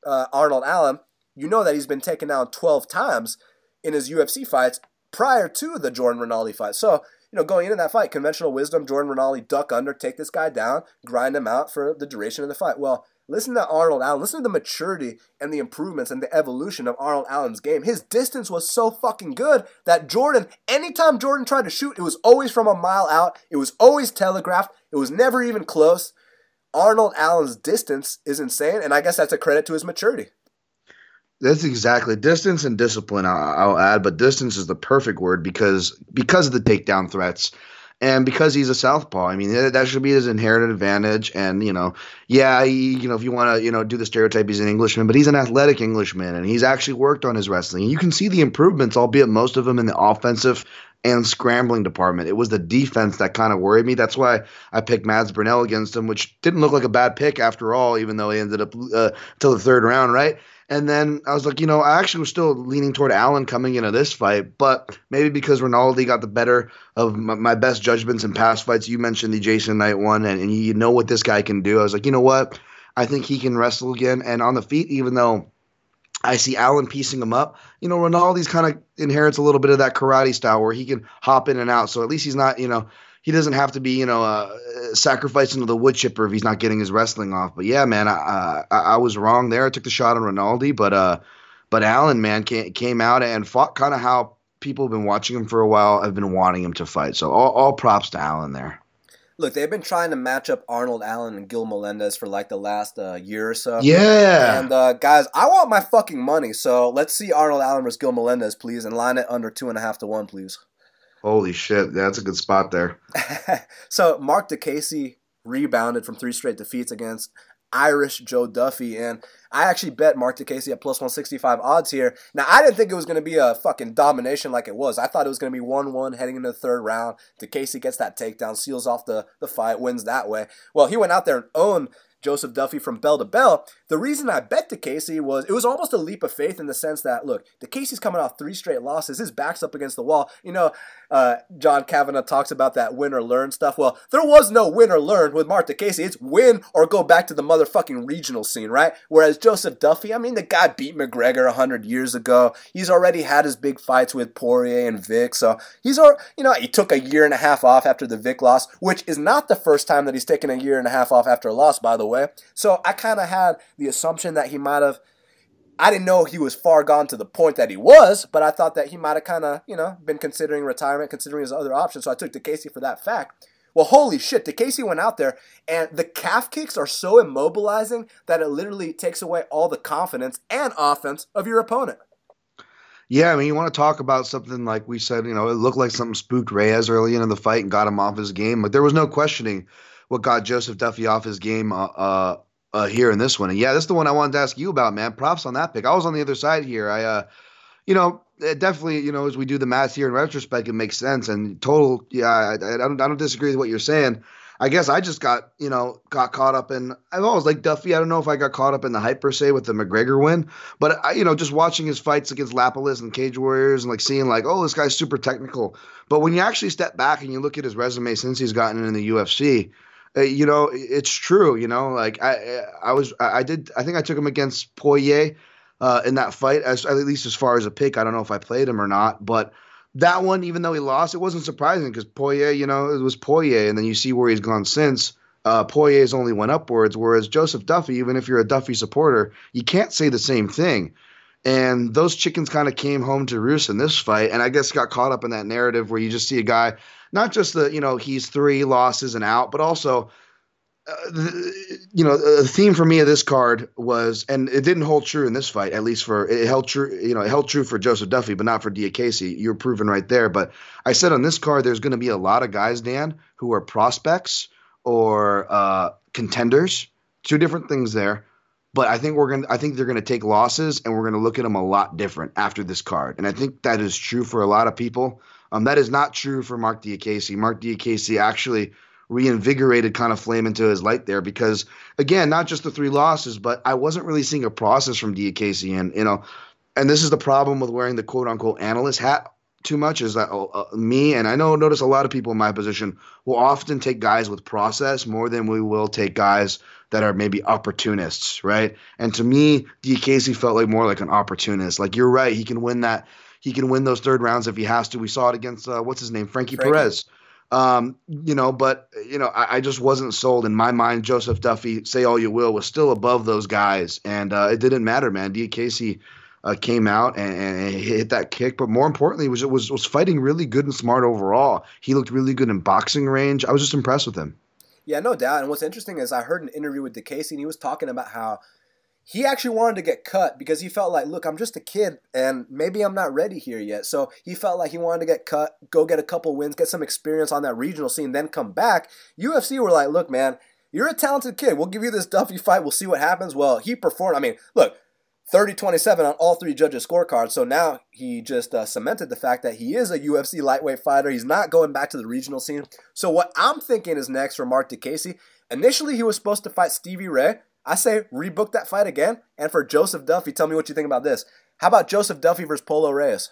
uh, Arnold Allen. You know that he's been taken down twelve times in his U F C fights prior to the Jordan Rinaldi fight. So you know, going into that fight, conventional wisdom, Jordan Rinaldi, duck under, take this guy down, grind him out for the duration of the fight. Well, listen to Arnold Allen. Listen to the maturity and the improvements and the evolution of Arnold Allen's game. His distance was so fucking good that Jordan, anytime Jordan tried to shoot, it was always from a mile out. It was always telegraphed. It was never even close. Arnold Allen's distance is insane, and I guess that's a credit to his maturity. That's exactly. Distance and discipline, I'll, I'll add, but distance is the perfect word because because of the takedown threats. And because he's a southpaw, I mean, that should be his inherited advantage. And, you know, yeah, he, you know, if you want to, you know, do the stereotype, he's an Englishman, but he's an athletic Englishman, and he's actually worked on his wrestling. You can see the improvements, albeit most of them in the offensive and scrambling department. It was the defense that kind of worried me. That's why I picked Mads Brunell against him, which didn't look like a bad pick after all, even though he ended up uh, till the third round, right? And then I was like, you know, I actually was still leaning toward Allen coming into this fight, but maybe because Rinaldi got the better of my, my best judgments in past fights. You mentioned the Jason Knight one, and, and you know what this guy can do. I was like, you know what? I think he can wrestle again. And on the feet, even though I see Allen piecing him up, you know, Rinaldi's kind of inherits a little bit of that karate style where he can hop in and out. So at least he's not, you know, he doesn't have to be, you know, uh, sacrificing to the wood chipper if he's not getting his wrestling off. But yeah, man, I, I, I was wrong there. I took the shot on Rinaldi, but uh, but Allen, man, came, came out and fought kind of how people have been watching him for a while. I've been wanting him to fight. So all, all props to Allen there. Look, they've been trying to match up Arnold Allen and Gil Melendez for like the last uh, year or so. Yeah. And uh, guys, I want my fucking money. So let's see Arnold Allen versus Gil Melendez, please, and line it under two and a half to one, please. Holy shit. Yeah, that's a good spot there. So Mark DeCasey rebounded from three straight defeats against Irish Joe Duffy, and I actually bet Mark DeCasey at plus one sixty-five odds here. Now, I didn't think it was going to be a fucking domination like it was. I thought it was going to be one one heading into the third round. DeCasey gets that takedown, seals off the, the fight, wins that way. Well, he went out there and owned Joseph Duffy from bell to bell. The reason I bet DeCasey was, it was almost a leap of faith in the sense that, look, DeCasey's coming off three straight losses. His back's up against the wall. You know, uh, John Kavanaugh talks about that win or learn stuff. Well, there was no win or learn with Mark DeCasey. It's win or go back to the motherfucking regional scene, right? Whereas Joseph Duffy, I mean, the guy beat McGregor one hundred years ago. He's already had his big fights with Poirier and Vick. So he's, you know, he took a year and a half off after the Vick loss, which is not the first time that he's taken a year and a half off after a loss, by the way. So I kind of had the assumption that he might have, I didn't know he was far gone to the point that he was, but I thought that he might have kind of, you know, been considering retirement, considering his other options. So I took DeCasey for that fact. Well, holy shit, DeCasey went out there, and the calf kicks are so immobilizing that it literally takes away all the confidence and offense of your opponent. Yeah, I mean, you want to talk about something like we said, you know, it looked like something spooked Reyes early into the fight and got him off his game, but there was no questioning what got Joseph Duffy off his game uh, uh, uh, here in this one. And yeah, this is the one I wanted to ask you about, man. Props on that pick. I was on the other side here. I, uh, you know, it definitely, you know, as we do the math here in retrospect, it makes sense. And total, yeah, I, I don't, I don't disagree with what you're saying. I guess I just got, you know, got caught up in, I've always liked Duffy. I don't know if I got caught up in the hype per se with the McGregor win, but I, you know, just watching his fights against Lapalus and Cage Warriors and like seeing like, oh, this guy's super technical. But when you actually step back and you look at his resume since he's gotten in the U F C, Uh, you know, it's true. You know, like I, I was, I did, I think I took him against Poirier uh, in that fight, as, at least as far as a pick. I don't know if I played him or not, but that one, even though he lost, it wasn't surprising because Poirier, you know, it was Poirier, and then you see where he's gone since. Uh, Poirier's only went upwards, whereas Joseph Duffy, even if you're a Duffy supporter, you can't say the same thing. And those chickens kind of came home to roost in this fight, and I guess got caught up in that narrative where you just see a guy. Not just the, you know, he's three losses and out, but also, uh, the, you know, the theme for me of this card was, and it didn't hold true in this fight, at least for, it held true, you know, it held true for Joseph Duffy, but not for DeCasey. You're proven right there. But I said on this card, there's going to be a lot of guys, Dan, who are prospects or uh, contenders, two different things there. But I think we're going I think they're going to take losses, and we're going to look at them a lot different after this card. And I think that is true for a lot of people. Um, that is not true for Mark DeCasey. Mark DeCasey actually reinvigorated kind of flame into his light there because, again, not just the three losses, but I wasn't really seeing a process from DeCasey. And, you know, and this is the problem with wearing the quote-unquote analyst hat too much is that uh, me, and I know notice a lot of people in my position, will often take guys with process more than we will take guys that are maybe opportunists, right? And to me, DeCasey felt like more like an opportunist. Like, you're right, he can win that. He can win those third rounds if he has to. We saw it against, uh, what's his name, Frankie, Frankie Perez. Um, you know, but, you know, I, I just wasn't sold. In my mind, Joseph Duffy, say all you will, was still above those guys. And uh, it didn't matter, man. D. Casey uh, came out and, and hit that kick. But more importantly, was, was was fighting really good and smart overall. He looked really good in boxing range. I was just impressed with him. Yeah, no doubt. And what's interesting is I heard an interview with DeCasey, and he was talking about how he actually wanted to get cut because he felt like, look, I'm just a kid, and maybe I'm not ready here yet. So he felt like he wanted to get cut, go get a couple wins, get some experience on that regional scene, then come back. U F C were like, look, man, you're a talented kid. We'll give you this Duffy fight. We'll see what happens. Well, he performed. I mean, look, thirty twenty-seven on all three judges' scorecards. So now he just uh, cemented the fact that he is a U F C lightweight fighter. He's not going back to the regional scene. So what I'm thinking is next for Mark DeCasey. Initially, he was supposed to fight Stevie Ray. I say rebook that fight again. And for Joseph Duffy, tell me what you think about this. How about Joseph Duffy versus Polo Reyes?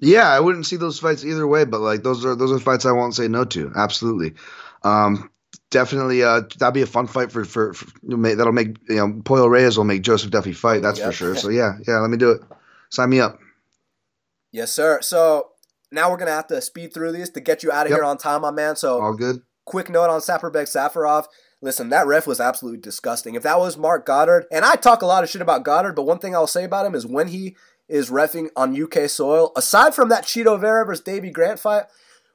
Yeah, I wouldn't see those fights either way, but like those are those are fights I won't say no to. Absolutely. Um Definitely, uh, that'd be a fun fight for, for, for that'll make, you know, Polo Reyes will make Joseph Duffy fight, that's yeah. for sure. So yeah, yeah, let me do it. Sign me up. Yes, sir. So now we're going to have to speed through these to get you out of yep. here on time, my man. So all good. Quick note on Saparbek Safarov. Listen, that ref was absolutely disgusting. If that was Mark Goddard, and I talk a lot of shit about Goddard, but one thing I'll say about him is when he is reffing on U K soil, aside from that Chito Vera versus Davey Grant fight,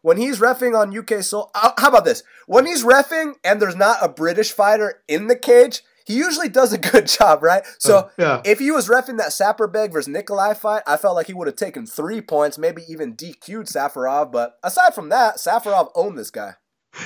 when he's reffing on U K soil, how about this? When he's reffing and there's not a British fighter in the cage, he usually does a good job, right? So uh, yeah. if he was reffing that Saparbek versus Nikolai fight, I felt like he would have taken three points, maybe even D Q'd Safarov. But aside from that, Safarov owned this guy.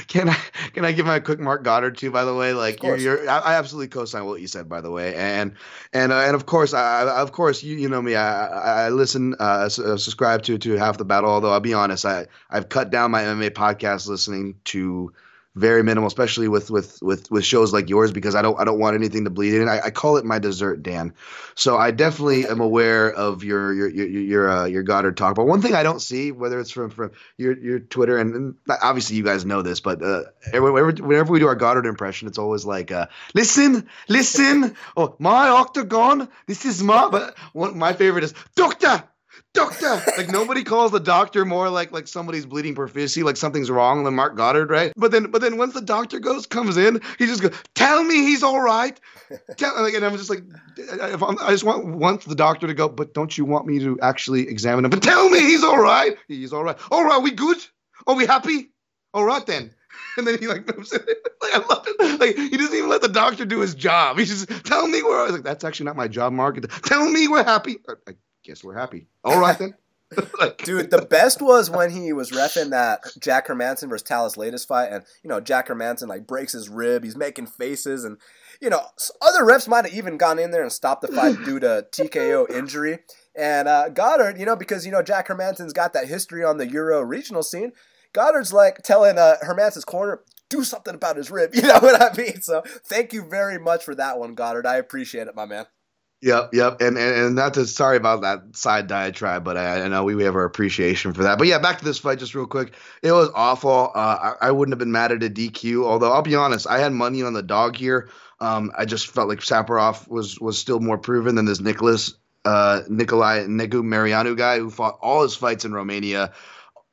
Can I can I give my quick Mark Goddard too? By the way, like you're, you're I, I absolutely co-sign what you said. By the way, and and uh, and of course, I, I of course you you know me. I I listen, uh, subscribe to to Half the Battle. Although I'll be honest, I I've cut down my M M A podcast listening to very minimal, especially with with with with shows like yours, because I don't I don't want anything to bleed in. I, I call it my dessert, Dan. So I definitely am aware of your your your your, uh, your Goddard talk. But one thing I don't see, whether it's from from your your Twitter, and, and obviously you guys know this, but uh, whenever, whenever we do our Goddard impression, it's always like, uh, listen, listen, oh my octagon, this is my. But one, my favorite is Doctor. Doctor! Like, nobody calls the doctor more like like somebody's bleeding profusely, like something's wrong than Mark Goddard, right? But then but then once the doctor goes, comes in, he just goes, tell me he's all right. Tell, like, and I'm just like, I just want, want the doctor to go, but don't you want me to actually examine him? But tell me he's all right. He's all right. All right, we good? Are we happy? All right, then. And then he like, like, I love it. Like, he doesn't even let the doctor do his job. He just, tell me we're, I was like, that's actually not my job, Mark. Tell me we're happy. Like, guess we're happy. All right, then. Like, dude, the best was when he was reffing that Jack Hermanson versus Talis Latis fight, and, you know, Jack Hermanson, like, breaks his rib. He's making faces, and, you know, other refs might have even gone in there and stopped the fight due to T K O injury. And uh, Goddard, you know, because, you know, Jack Hermanson's got that history on the Euro regional scene, Goddard's, like, telling uh, Hermanson's corner, do something about his rib. You know what I mean? So thank you very much for that one, Goddard. I appreciate it, my man. Yep, yep, and, and and not to sorry about that side diatribe, but I, I know we, we have our appreciation for that. But yeah, back to this fight just real quick. It was awful. Uh, I, I wouldn't have been mad at a D Q, although I'll be honest, I had money on the dog here. Um, I just felt like Saparov was was still more proven than this Nicholas uh, Nikolai Negu Marianu guy who fought all his fights in Romania,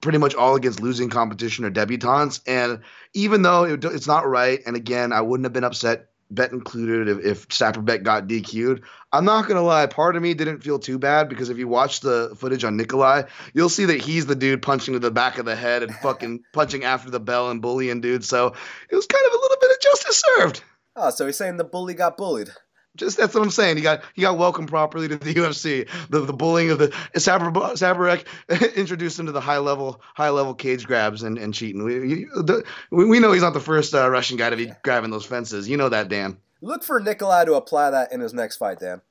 pretty much all against losing competition or debutants. And even though it, it's not right, and again, I wouldn't have been upset. Bet included if, if Saparbek got D Q'd. I'm not going to lie. Part of me didn't feel too bad because if you watch the footage on Nikolai, you'll see that he's the dude punching to the back of the head and fucking punching after the bell and bullying dude. So it was kind of a little bit of justice served. Oh, so he's saying the bully got bullied. Just that's what I'm saying. He got he got welcomed properly to the U F C. The the bullying of the Saparbek introduced him to the high level high level cage grabs and, and cheating. We, we know he's not the first uh, Russian guy to be grabbing those fences. You know that, Dan. Look for Nikolai to apply that in his next fight, Dan.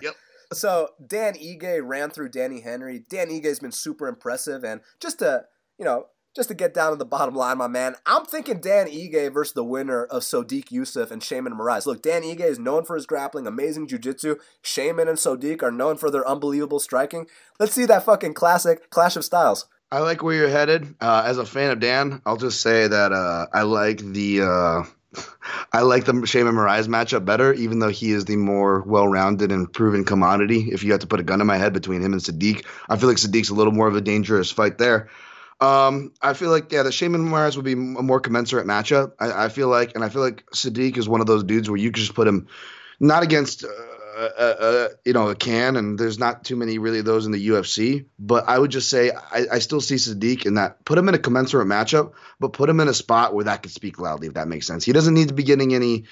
Yep. So Dan Ige ran through Danny Henry. Dan Ige's been super impressive, and just to you know. Just to get down to the bottom line, my man, I'm thinking Dan Ige versus the winner of Sodiq Youssef and Shaman Moraes. Look, Dan Ige is known for his grappling, amazing jiu-jitsu. Shaman and Sodiq are known for their unbelievable striking. Let's see that fucking classic clash of styles. I like where you're headed. Uh, as a fan of Dan, I'll just say that uh, I like the uh, I like the Shaman Marais matchup better, even though he is the more well-rounded and proven commodity. If you had to put a gun in my head between him and Sadiq, I feel like Sadiq's a little more of a dangerous fight there. Um, I feel like, yeah, the Shaman Marais would be a more commensurate matchup. I, I feel like, and I feel like Sadiq is one of those dudes where you could just put him not against, uh, uh, uh, you know, a can, and there's not too many really of those in the U F C. But I would just say I, I still see Sadiq in that. Put him in a commensurate matchup, but put him in a spot where that could speak loudly, if that makes sense. He doesn't need to be getting any,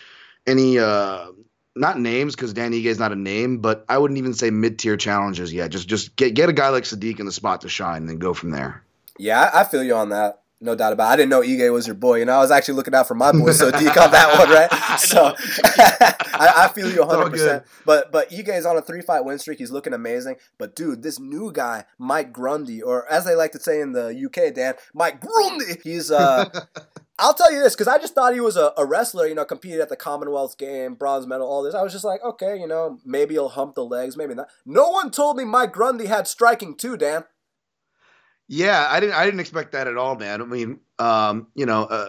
any, uh, not names, because Danny Hige is not a name, but I wouldn't even say mid-tier challenges yet. Just, just get get a guy like Sadiq in the spot to shine, and then go from there. Yeah, I feel you on that. No doubt about it. I didn't know Ige was your boy. You know, I was actually looking out for my boy, so Deke on that one, right? So I, I feel you one hundred percent. But but Ige is on a three-fight win streak. He's looking amazing. But, dude, this new guy, Mike Grundy, or as they like to say in the U K, Dan, Mike Grundy. He's, uh, I'll tell you this, because I just thought he was a, a wrestler, you know, competed at the Commonwealth game, bronze medal, all this. I was just like, okay, you know, maybe he'll hump the legs, maybe not. No one told me Mike Grundy had striking too, Dan. Yeah, I didn't. I didn't expect that at all, man. I mean, um, you know, uh,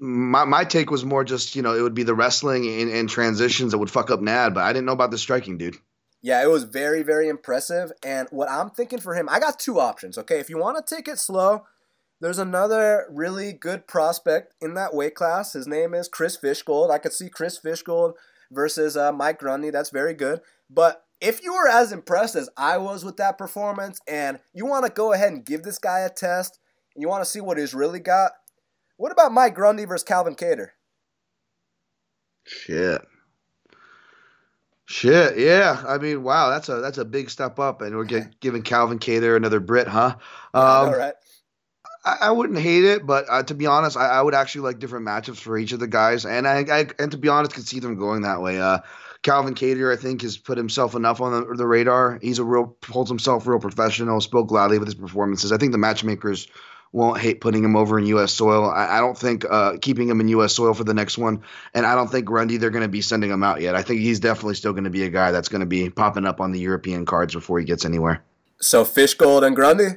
my my take was more just, you know, it would be the wrestling and, and transitions that would fuck up Nad, but I didn't know about the striking, dude. Yeah, it was very, very impressive. And what I'm thinking for him, I got two options. Okay, if you want to take it slow, there's another really good prospect in that weight class. His name is Chris Fishgold. I could see Chris Fishgold versus uh, Mike Grundy. That's very good, but. If you were as impressed as I was with that performance and you want to go ahead and give this guy a test and you want to see what he's really got, what about Mike Grundy versus Calvin Kattar? Shit. Shit, yeah. I mean, wow, that's a that's a big step up, and we're get, giving Calvin Kattar another Brit, huh? Um, All right. I wouldn't hate it, but uh, to be honest, I, I would actually like different matchups for each of the guys, and I, I and to be honest, could see them going that way. Uh, Calvin Kattar, I think, has put himself enough on the, the radar. He's a real holds himself real professional. Spoke loudly with his performances. I think the matchmakers won't hate putting him over in U S soil. I, I don't think uh, keeping him in U S soil for the next one, and I don't think Grundy they're going to be sending him out yet. I think he's definitely still going to be a guy that's going to be popping up on the European cards before he gets anywhere. So Fishgold and Grundy.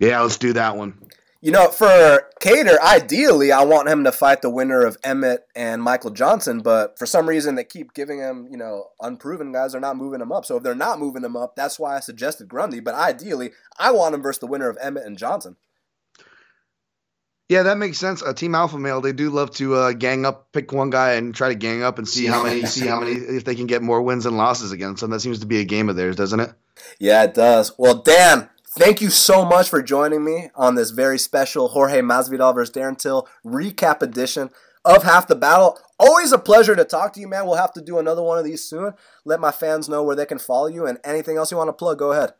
Yeah, let's do that one. You know, for Kattar, ideally, I want him to fight the winner of Emmett and Michael Johnson, but for some reason, they keep giving him, you know, unproven guys are not moving him up. So if they're not moving him up, that's why I suggested Grundy. But ideally, I want him versus the winner of Emmett and Johnson. Yeah, that makes sense. Uh, Team Alpha Male, they do love to uh, gang up, pick one guy and try to gang up and see how many, see how many, if they can get more wins and losses against him. That seems to be a game of theirs, doesn't it? Yeah, it does. Well, damn. Thank you so much for joining me on this very special Jorge Masvidal versus Darren Till recap edition of Half the Battle. Always a pleasure to talk to you, man. We'll have to do another one of these soon. Let my fans know where they can follow you, and anything else you want to plug, go ahead.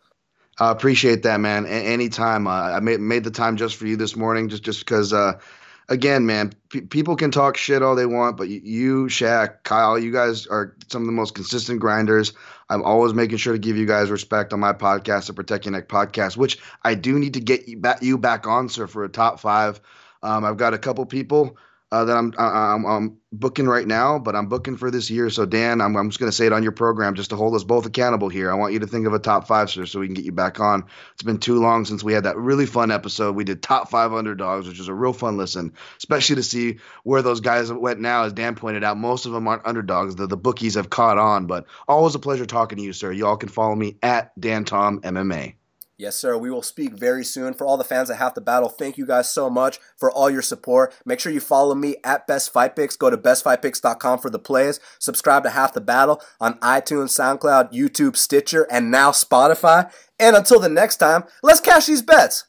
I appreciate that, man. A- anytime. Uh, I made, made the time just for you this morning just, just because, uh, again, man, p- people can talk shit all they want, but you, Shaq, Kyle, you guys are some of the most consistent grinders. I'm always making sure to give you guys respect on my podcast, the Protect Your Neck podcast, which I do need to get you back, you back on, sir, for a top five. Um, I've got a couple people uh, that I'm, I'm I'm booking right now, but I'm booking for this year. So, Dan, I'm, I'm just going to say it on your program just to hold us both accountable here. I want you to think of a top five, sir, so we can get you back on. It's been too long since we had that really fun episode. We did top five underdogs, which is a real fun listen, especially to see where those guys went now. As Dan pointed out, most of them aren't underdogs. The, the bookies have caught on, but always a pleasure talking to you, sir. You all can follow me at Dan Tom M M A. Yes, sir. We will speak very soon. For all the fans at Half the Battle, thank you guys so much for all your support. Make sure you follow me at Best Fight Picks. Go to best fight picks dot com for the plays. Subscribe to Half the Battle on iTunes, SoundCloud, YouTube, Stitcher, and now Spotify. And until the next time, let's cash these bets.